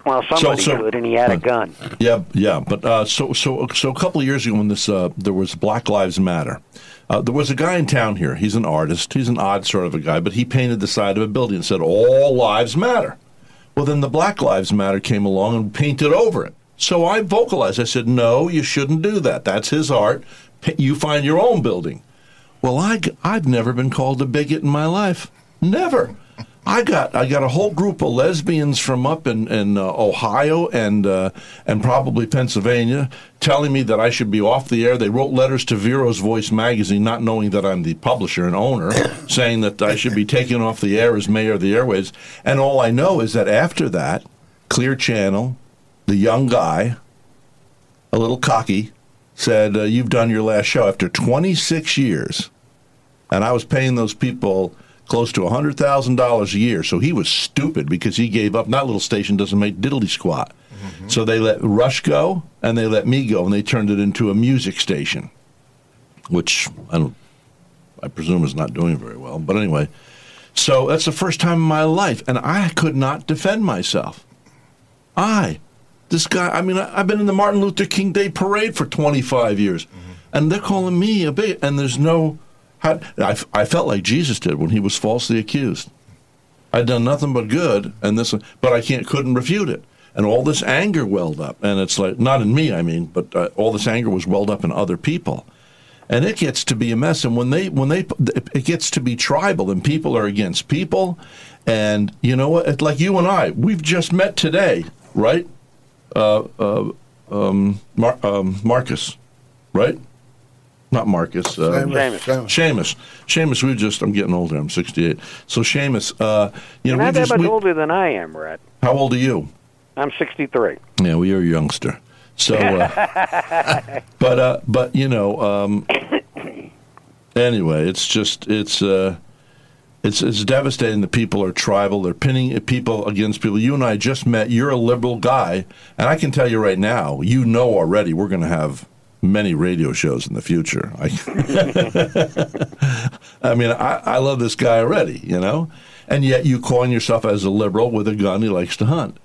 well, somebody could, and he had a gun. Yeah. But so a couple of years ago when this there was Black Lives Matter, there was a guy in town here. He's an artist. He's an odd sort of a guy, but he painted the side of a building and said, "All lives matter." Well, then the Black Lives Matter came along and painted over it. So I vocalized. I said, "No, you shouldn't do that. That's his art. You find your own building." Well, I've never been called a bigot in my life. Never. I got a whole group of lesbians from up in Ohio and probably Pennsylvania telling me that I should be off the air. They wrote letters to Vero's Voice magazine, not knowing that I'm the publisher and owner, saying that I should be taken off the air as mayor of the airwaves. And all I know is that after that, Clear Channel, the young guy, a little cocky, said, "You've done your last show after 26 years." And I was paying those people close to $100,000 a year. So he was stupid because he gave up. That little station doesn't make diddly squat. Mm-hmm. So they let Rush go and they let me go, and they turned it into a music station, which I don't I presume is not doing very well. But anyway, so that's the first time in my life, and I could not defend myself. This guy, I mean, I've been in the Martin Luther King Day Parade for 25 years, and they're calling me a bigot, and there's no... I felt like Jesus did when he was falsely accused. I'd done nothing but good, and this, but I couldn't refute it. And all this anger welled up, and it's like, not in me, I mean, but all this anger was welled up in other people. And it gets to be a mess, and when they it gets to be tribal, and people are against people, and you know what, like you and I, we've just met today, right? Marcus, right? Not Marcus. Seamus. Seamus, I'm getting older. I'm 68. So Seamus, you know, you're not that much older than I am, Brad. How old are you? I'm 63. Yeah, well, you're a youngster. So, but you know, anyway, it's just, it's devastating that people are tribal. They're pinning people against people. You and I just met. You're a liberal guy, and I can tell you right now, you know already, we're going to have many radio shows in the future. I mean, I love this guy already, you know? And yet you calling yourself as a liberal with a gun, he likes to hunt.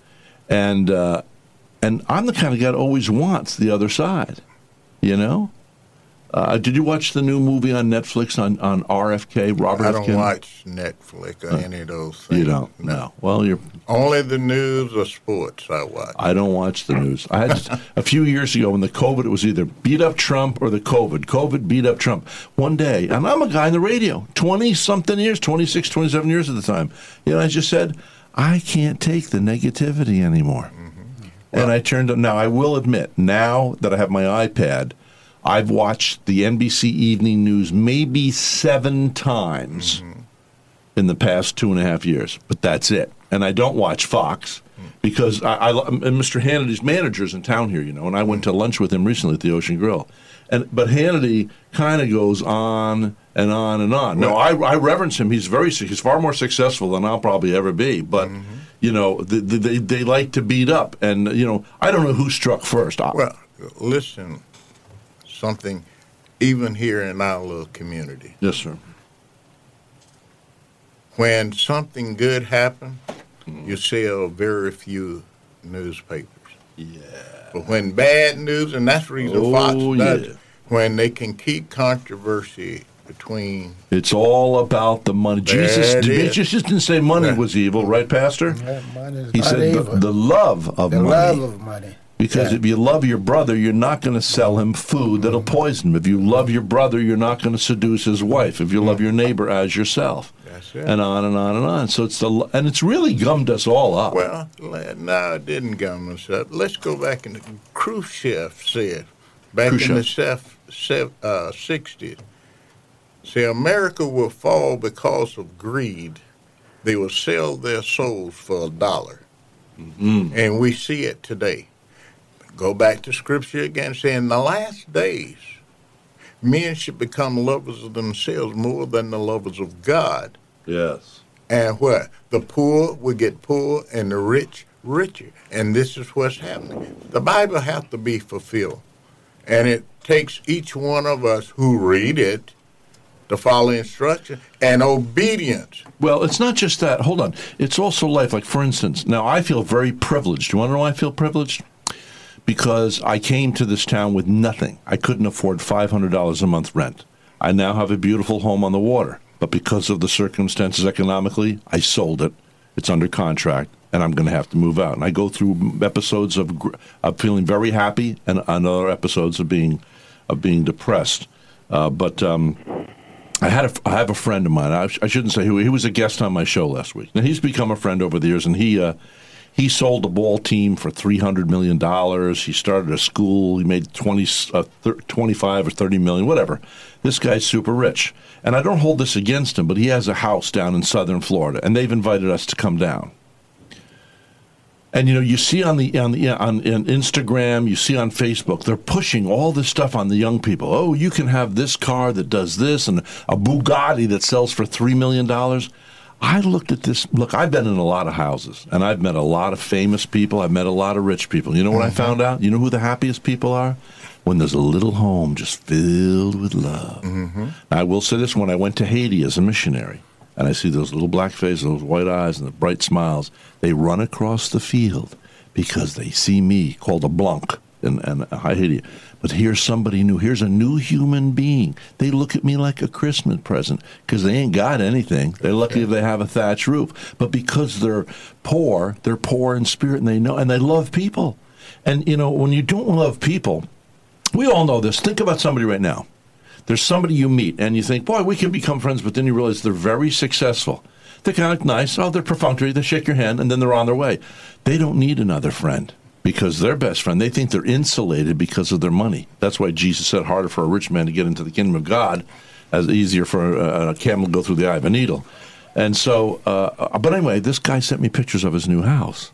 And I'm the kind of guy that always wants the other side, you know? Did you watch the new movie on Netflix on RFK, Robert F. Kennedy? I don't watch Netflix or any of those things. You don't? No. Well, you're... Only the news or sports I watch. I don't watch the news. I had a few years ago when the COVID, it was either beat up Trump or the COVID. COVID beat up Trump. One day, and I'm a guy on the radio, 20-something years, 26, 27 years at the time. You know, I just said, I can't take the negativity anymore. Mm-hmm. Well, and I turned up. Now, I will admit, now that I have my iPad, I've watched the NBC Evening News maybe 7 times in the past 2.5 years, but that's it. And I don't watch Fox because I Mr. Hannity's manager's in town here, you know, and I went to lunch with him recently at the Ocean Grill. But Hannity kind of goes on and on and on. Now, I reverence him. He's far more successful than I'll probably ever be, but... You know, they like to beat up, and, you know, I don't know who struck first. Well, listen... Something, even here in our little community. Yes, sir. When something good happens, you sell very few newspapers. Yeah. But when bad news, and that's the reason Fox does it, when they can keep controversy between... It's all about the money. Jesus didn't say money was evil, right, Pastor? Yeah, money is not evil. He said the love of money. The love of money. Because if you love your brother, you're not going to sell him food that'll poison him. If you love your brother, you're not going to seduce his wife. If you love your neighbor as yourself, that's it. And on and on and on. So and it's really gummed us all up. Well, no, it didn't gum us up. Let's go back and Khrushchev said back in the 60s, say America will fall because of greed. They will sell their souls for $1, and we see it today. Go back to Scripture again, saying, in the last days, men should become lovers of themselves more than the lovers of God. Yes. And what? The poor will get poor and the rich richer. And this is what's happening. The Bible has to be fulfilled. And it takes each one of us who read it to follow instruction and obedience. Well, it's not just that. Hold on. It's also life. Like, for instance, now I feel very privileged. Do you want to know why I feel privileged? Because I came to this town with nothing. I couldn't afford $500 a month rent. I now have a beautiful home on the water. But because of the circumstances economically, I sold it. It's under contract, and I'm going to have to move out. And I go through episodes of feeling very happy and other episodes of being depressed. I have a friend of mine. I shouldn't say who. He was a guest on my show last week. Now, he's become a friend over the years, and he sold a ball team for $300 million. He started a school. He made 25 or $30 million, whatever. This guy's super rich. And I don't hold this against him, but he has a house down in southern Florida, and they've invited us to come down. And, you know, you see on Instagram, you see on Facebook, they're pushing all this stuff on the young people. Oh, you can have this car that does this and a Bugatti that sells for $3 million. I looked at this. Look, I've been in a lot of houses, and I've met a lot of famous people. I've met a lot of rich people. You know what I found out? You know who the happiest people are? When there's a little home just filled with love. Mm-hmm. I will say this, when I went to Haiti as a missionary, and I see those little black faces, those white eyes, and the bright smiles, they run across the field because they see me, called a blanc in Haiti. But here's somebody new. Here's a new human being. They look at me like a Christmas present because they ain't got anything. They're lucky if they have a thatched roof. But because they're poor in spirit, and they know, and they love people. And, you know, when you don't love people, we all know this. Think about somebody right now. There's somebody you meet, and you think, boy, we can become friends, but then you realize they're very successful. They're kind of nice. Oh, they're perfunctory. They shake your hand, and then they're on their way. They don't need another friend because their best friend, they think they're insulated because of their money. That's why Jesus said harder for a rich man to get into the kingdom of God as easier for a camel to go through the eye of a needle. And so, but anyway, this guy sent me pictures of his new house,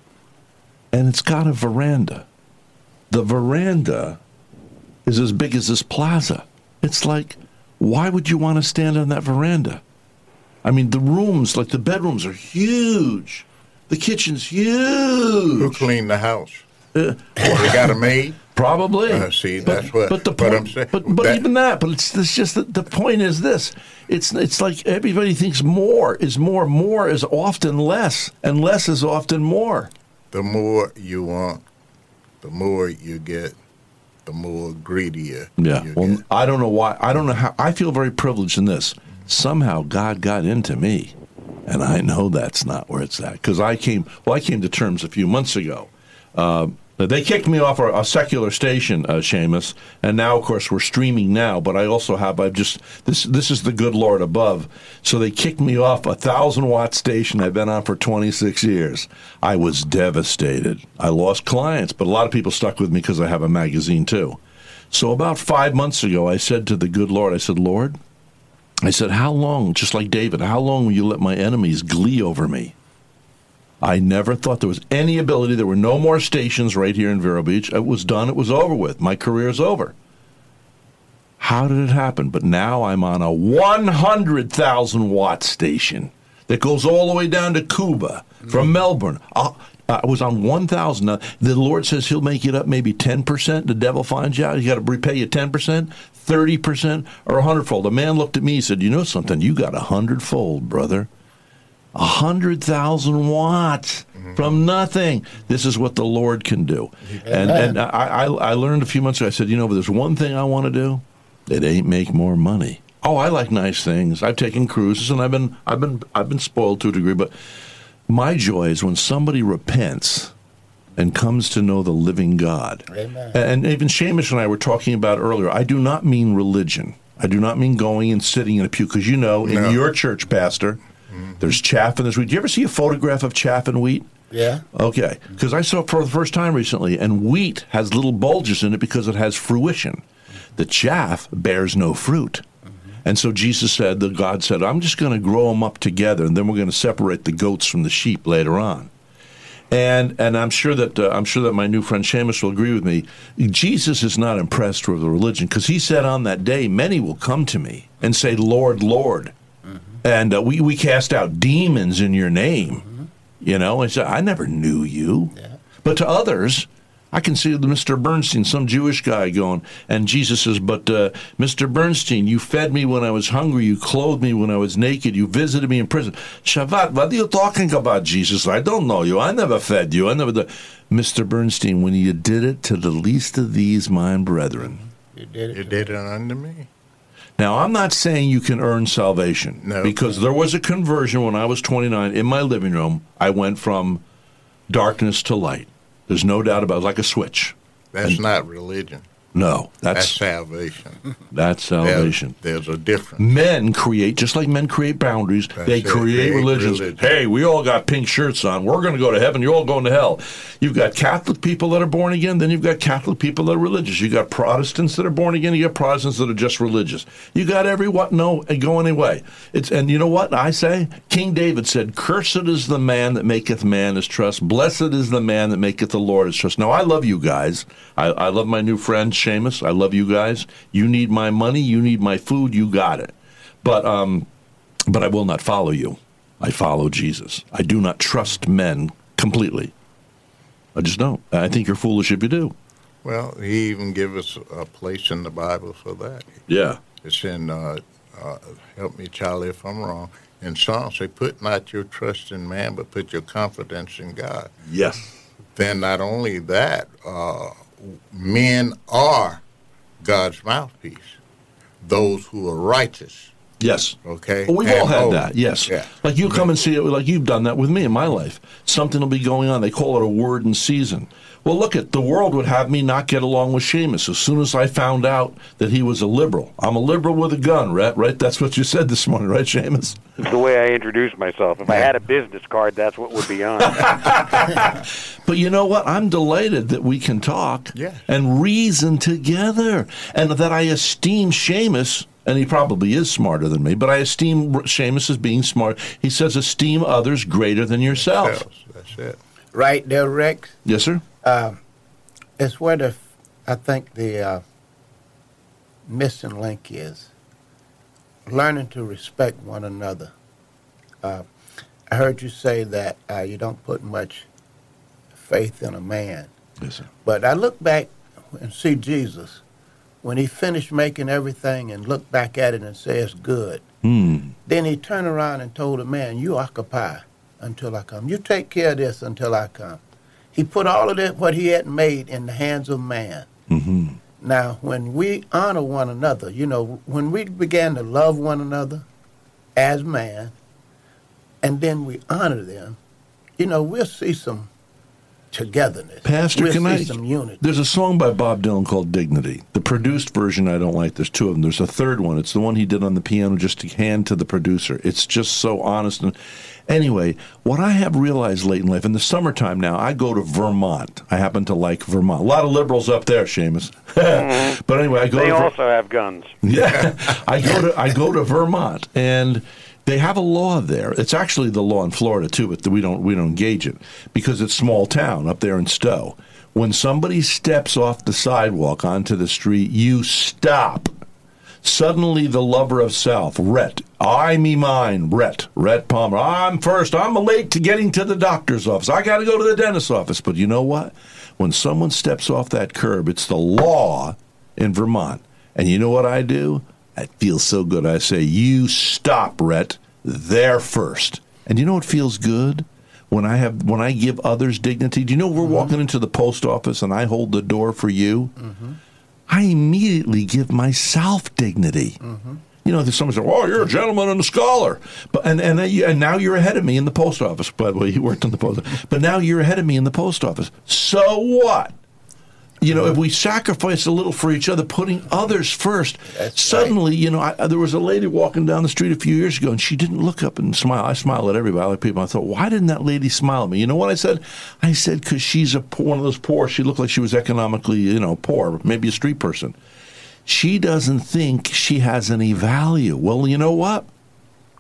and it's got a veranda. The veranda is as big as this plaza. It's like, why would you want to stand on that veranda? I mean, the rooms, like the bedrooms are huge. The kitchen's huge. Who cleaned the house? They got a maid? Probably. See, but, that's what, but the point, what I'm saying. But that, even that, but it's just that the point is this. It's like everybody thinks more is more. More is often less, and less is often more. The more you want, the more you get. The more greedier. Yeah. Well, get. I don't know why. I don't know how. I feel very privileged in this. Somehow God got into me, and I know that's not where it's at. Because I came to terms a few months ago. They kicked me off a secular station, Seamus, and now, of course, we're streaming now. But I also have. I've just this is the good Lord above. So they kicked me off a 1,000-watt station I've been on for 26 years. I was devastated. I lost clients, but a lot of people stuck with me because I have a magazine too. So about 5 months ago, I said to the good Lord, I said, Lord, how long? Just like David, how long will you let my enemies glee over me? I never thought there was any ability. There were no more stations right here in Vero Beach. It was done. It was over with. My career's over. How did it happen? But now I'm on a 100,000-watt station that goes all the way down to Cuba from Melbourne. I was on 1,000. The Lord says he'll make it up maybe 10%. The devil finds you out. He's got to repay you 10%, 30%, or 100-fold. A man looked at me and said, you know something? You got 100-fold, brother. 100,000 watts from nothing. This is what the Lord can do. And I learned a few months ago, I said, you know, but there's one thing I want to do. It ain't make more money. Oh, I like nice things. I've taken cruises, and I've been spoiled to a degree, but my joy is when somebody repents and comes to know the living God. Amen. And even Seamus and I were talking about earlier, I do not mean religion. I do not mean going and sitting in a pew, because you know, in your church, Pastor, there's chaff and there's wheat. Do you ever see a photograph of chaff and wheat? Yeah. Okay. Because I saw it for the first time recently, and wheat has little bulges in it because it has fruition. The chaff bears no fruit. And so Jesus said, God said, I'm just going to grow them up together, and then we're going to separate the goats from the sheep later on. And I'm sure that my new friend Seamus will agree with me. Jesus is not impressed with the religion, because he said on that day, many will come to me and say, Lord, Lord. And we cast out demons in your name, you know. And so I never knew you. Yeah. But to others, I can see Mr. Bernstein, some Jewish guy going, and Jesus says, but Mr. Bernstein, you fed me when I was hungry. You clothed me when I was naked. You visited me in prison. Shabbat, what are you talking about, Jesus? I don't know you. I never fed you. I never did. Mr. Bernstein, when you did it to the least of these, mine brethren. You did it unto me. Now, I'm not saying you can earn salvation, because there was a conversion when I was 29 in my living room. I went from darkness to light. There's no doubt about it. It was like a switch. That's not religion. No. That's salvation. That's salvation. There's a difference. Men create, just like men create boundaries, they create religions. Hey, we all got pink shirts on. We're going to go to heaven. You're all going to hell. You've got Catholic people that are born again. Then you've got Catholic people that are religious. You've got Protestants that are born again. You've got Protestants that are just religious. You got going away. And you know what I say? King David said, cursed is the man that maketh man his trust. Blessed is the man that maketh the Lord his trust. Now, I love you guys. I love my new friend, Seamus. I love you guys. You need my money. You need my food. You got it. But I will not follow you. I follow Jesus. I do not trust men completely. I just don't. I think you're foolish if you do. Well, he even gave us a place in the Bible for that. Yeah. It's in, help me, Charlie, if I'm wrong, in Psalms, they put not your trust in man, but put your confidence in God. Yes. Then not only that, men are God's mouthpiece, those who are righteous. Yes. Okay. Well, we've all had that. Yes. Yeah. Like you come and see it. Like you've done that with me in my life. Something will be going on. They call it a word in season. Well, look at the world would have me not get along with Seamus as soon as I found out that he was a liberal. I'm a liberal with a gun, right? That's what you said this morning, right, Seamus? The way I introduced myself. If I had a business card, that's what would be on. But you know what? I'm delighted that we can talk and reason together, and that I esteem Seamus. And he probably is smarter than me, but I esteem Seamus as being smart. He says, esteem others greater than yourself. That's it. Right there, Rick? Yes, sir. It's where I think the missing link is. Learning to respect one another. I heard you say that you don't put much faith in a man. Yes, sir. But I look back and see Jesus. When he finished making everything and looked back at it and says, good. Then he turned around and told the man, you occupy until I come. You take care of this until I come. He put all of that, what he had made, in the hands of man. Mm-hmm. Now, when we honor one another, you know, when we began to love one another as man, and then we honor them, you know, we'll see some togetherness. Pastor, we'll see some unity. There's a song by Bob Dylan called Dignity. The produced version, I don't like. There's two of them. There's a third one. It's the one he did on the piano just to hand to the producer. It's just so honest. And anyway, what I have realized late in life, in the summertime now, I go to Vermont. I happen to like Vermont. A lot of liberals up there, Seamus. But anyway, I go They also have guns. Yeah. I go to Vermont, and they have a law there. It's actually the law in Florida too, but we don't engage it because it's small town up there in Stowe. When somebody steps off the sidewalk onto the street, you stop. Suddenly the lover of self, Rhett, I me mine, Rhett Palmer. I'm first. I'm late to getting to the doctor's office. I got to go to the dentist's office. But you know what? When someone steps off that curb, it's the law in Vermont. And you know what I do? It feels so good. I say, you stop, Rhett. They're first. And you know what feels good? When I give others dignity. Do you know we're walking into the post office and I hold the door for you? Mm-hmm. I immediately give myself dignity. Mm-hmm. You know, there's someone say, oh, you're a gentleman and a scholar. But and now you're ahead of me in the post office. By the way, you worked in the post office. But now you're ahead of me in the post office. So what? You know, if we sacrifice a little for each other, putting others first, suddenly, you know, there was a lady walking down the street a few years ago, and she didn't look up and smile. I smile at everybody, I like people. I thought, why didn't that lady smile at me? You know what I said? I said, because she's one of those poor. She looked like she was economically, you know, poor, maybe a street person. She doesn't think she has any value. Well, you know what?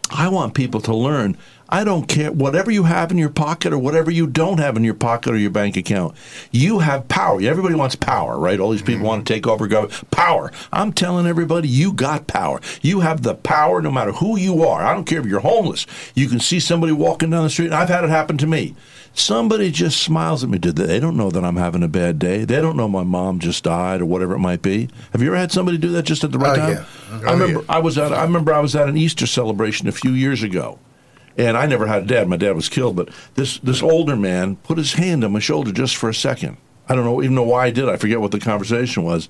I want people to learn. I don't care, whatever you have in your pocket or whatever you don't have in your pocket or your bank account, you have power. Everybody wants power, right? All these people want to take over government. Power. I'm telling everybody, you got power. You have the power no matter who you are. I don't care if you're homeless. You can see somebody walking down the street, and I've had it happen to me. Somebody just smiles at me. They don't know that I'm having a bad day. They don't know my mom just died or whatever it might be. Have you ever had somebody do that just at the right time? Yeah. I remember I was at an Easter celebration a few years ago. And I never had a dad. My dad was killed. But this older man put his hand on my shoulder just for a second. I don't know, even know why I did. I forget what the conversation was.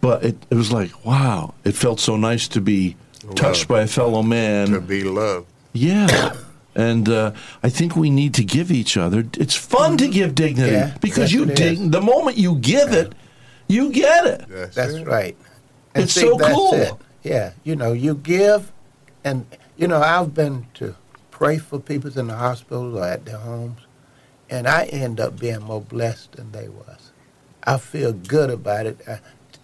But it was like, wow, it felt so nice to be touched by a fellow man. To be loved. Yeah. And I think we need to give each other. It's fun to give dignity. Yeah, because the moment you give it, you get it. That's right. And it's so cool. It. Yeah. You know, you give. And, you know, I've been to pray for people in the hospitals or at their homes, and I end up being more blessed than they was. I feel good about it.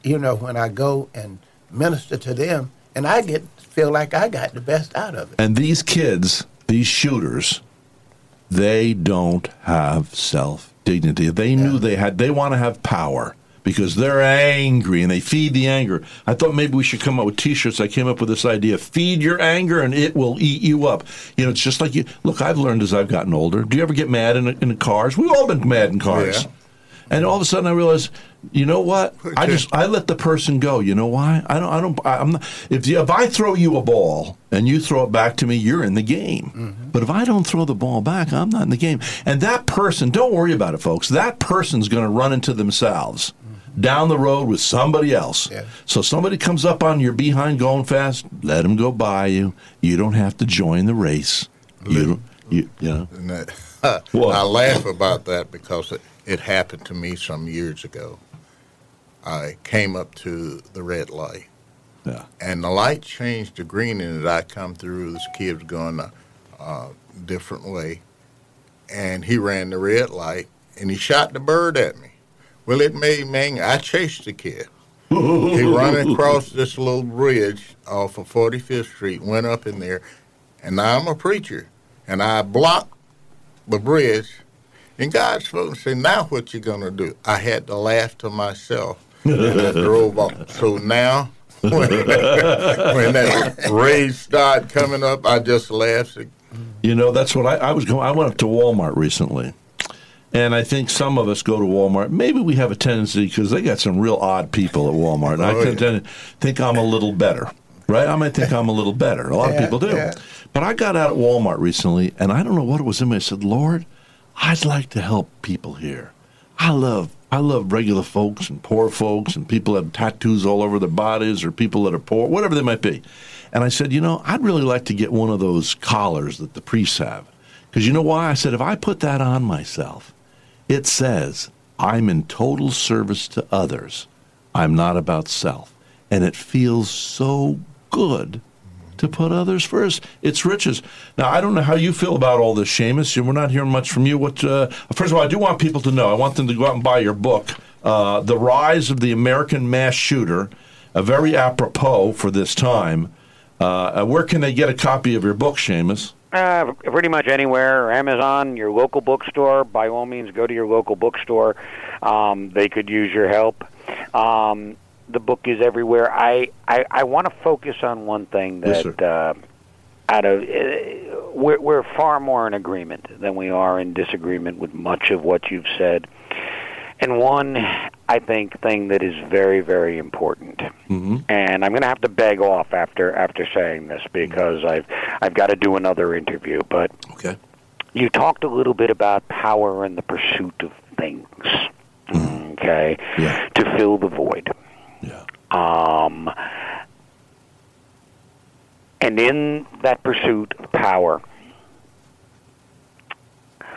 You know, when I go and minister to them, and I feel like I got the best out of it. And these kids, these shooters, they don't have self-dignity. They knew they had. They want to have power. because they're angry and they feed the anger. I thought maybe we should come up with T-shirts. I came up with this idea: feed your anger and it will eat you up. You know, it's just like you. Look, I've learned as I've gotten older. Do you ever get mad in cars? We've all been mad in cars. Yeah. And all of a sudden I realized, you know what? I let the person go. You know why? I'm not, if I throw you a ball and you throw it back to me, you're in the game. Mm-hmm. But if I don't throw the ball back, I'm not in the game. And that person, don't worry about it, folks. That person's going to run into themselves down the road with somebody else. Yeah. So somebody comes up on your behind going fast, let them go by you. You don't have to join the race. You know. I laugh about that because it happened to me some years ago. I came up to the red light, and the light changed to green, and I come through. This kid was going a different way, and he ran the red light, and he shot the bird at me. Well, it made me angry. I chased the kid. He ran across this little bridge off of 45th Street, went up in there, and now I'm a preacher, and I blocked the bridge. And God spoke and said, now what you going to do? I had to laugh to myself. And I drove off. So now, when that rage started coming up, I just laughed. You know, that's what I was going. I went up to Walmart recently. And I think some of us go to Walmart. Maybe we have a tendency, because they got some real odd people at Walmart. And I think I'm a little better. Right? I might think I'm a little better. A lot of people do. Yeah. But I got out at Walmart recently, and I don't know what it was in me. I said, Lord, I'd like to help people here. I love regular folks and poor folks and people that have tattoos all over their bodies or people that are poor, whatever they might be. And I said, you know, I'd really like to get one of those collars that the priests have. Because you know why? I said, if I put that on myself, it says I'm in total service to others. I'm not about self. And it feels so good to put others first. It's riches. Now, I don't know how you feel about all this, Seamus. We're not hearing much from you. First of all, I do want people to know. I want them to go out and buy your book, The Rise of the American Mass Shooter, very apropos for this time. Where can they get a copy of your book, Seamus? Pretty much anywhere. Amazon, your local bookstore. By all means, go to your local bookstore. They could use your help. The book is everywhere. I want to focus on one thing that we're far more in agreement than we are in disagreement with much of what you've said. And one, I think, thing that is very, very important. Mm-hmm. And I'm going to have to beg off after saying this because I've got to do another interview. But you talked a little bit about power and the pursuit of things, to fill the void. Yeah. And in that pursuit of power,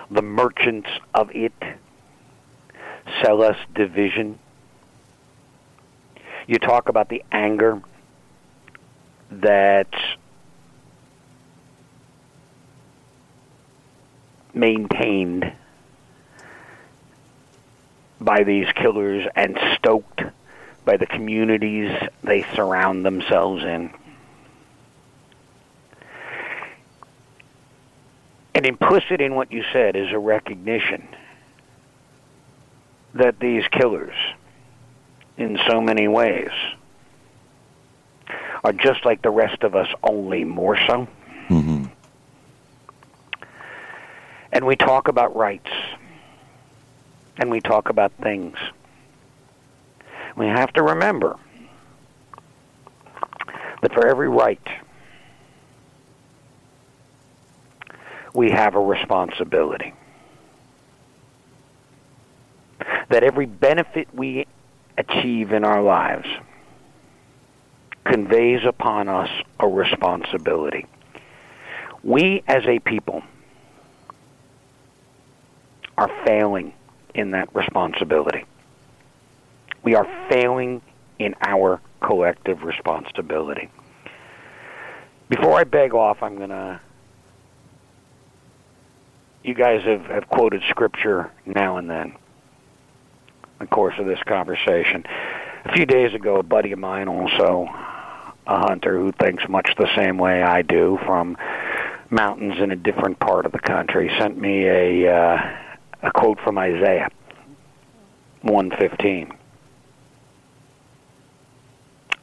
the merchants of it sell us division. You talk about the anger that's maintained by these killers and stoked by the communities they surround themselves in. And implicit in what you said is a recognition that these killers, in so many ways, are just like the rest of us, only more so. Mm-hmm. And we talk about rights, and we talk about things. We have to remember that for every right, we have a responsibility. That every benefit we achieve in our lives conveys upon us a responsibility. We as a people are failing in that responsibility. We are failing in our collective responsibility. Before I beg off, I'm going to... You guys have quoted scripture now and then in the course of this conversation. A few days ago, a buddy of mine, also a hunter who thinks much the same way I do, from mountains in a different part of the country, sent me a quote from Isaiah 1:15.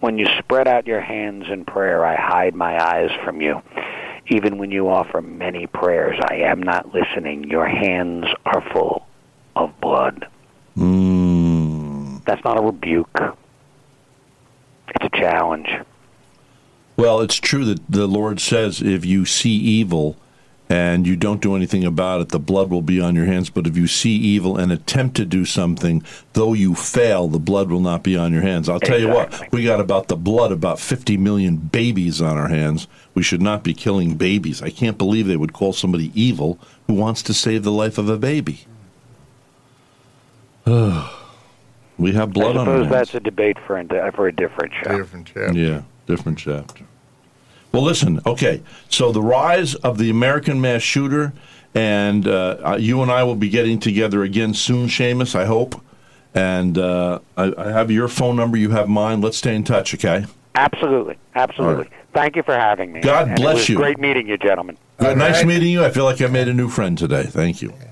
When you spread out your hands in prayer, I hide my eyes from you. Even when you offer many prayers, I am not listening. Your hands are full of blood. That's not a rebuke. It's a challenge. Well, it's true that the Lord says if you see evil and you don't do anything about it, the blood will be on your hands. But if you see evil and attempt to do something, though you fail, the blood will not be on your hands. I'll tell you what, we got about the blood, about 50 million babies on our hands. We should not be killing babies. I can't believe they would call somebody evil who wants to save the life of a baby. We have blood on our hands. I suppose that's a debate for a different chapter. Yeah, different chapter. Well, listen, okay, so the rise of the American mass shooter, and you and I will be getting together again soon, Seamus, I hope. And I have your phone number, you have mine. Let's stay in touch, okay? Absolutely, absolutely. Right. Thank you for having me. God bless you. It was great meeting you, gentlemen. Nice meeting you. I feel like I made a new friend today. Thank you.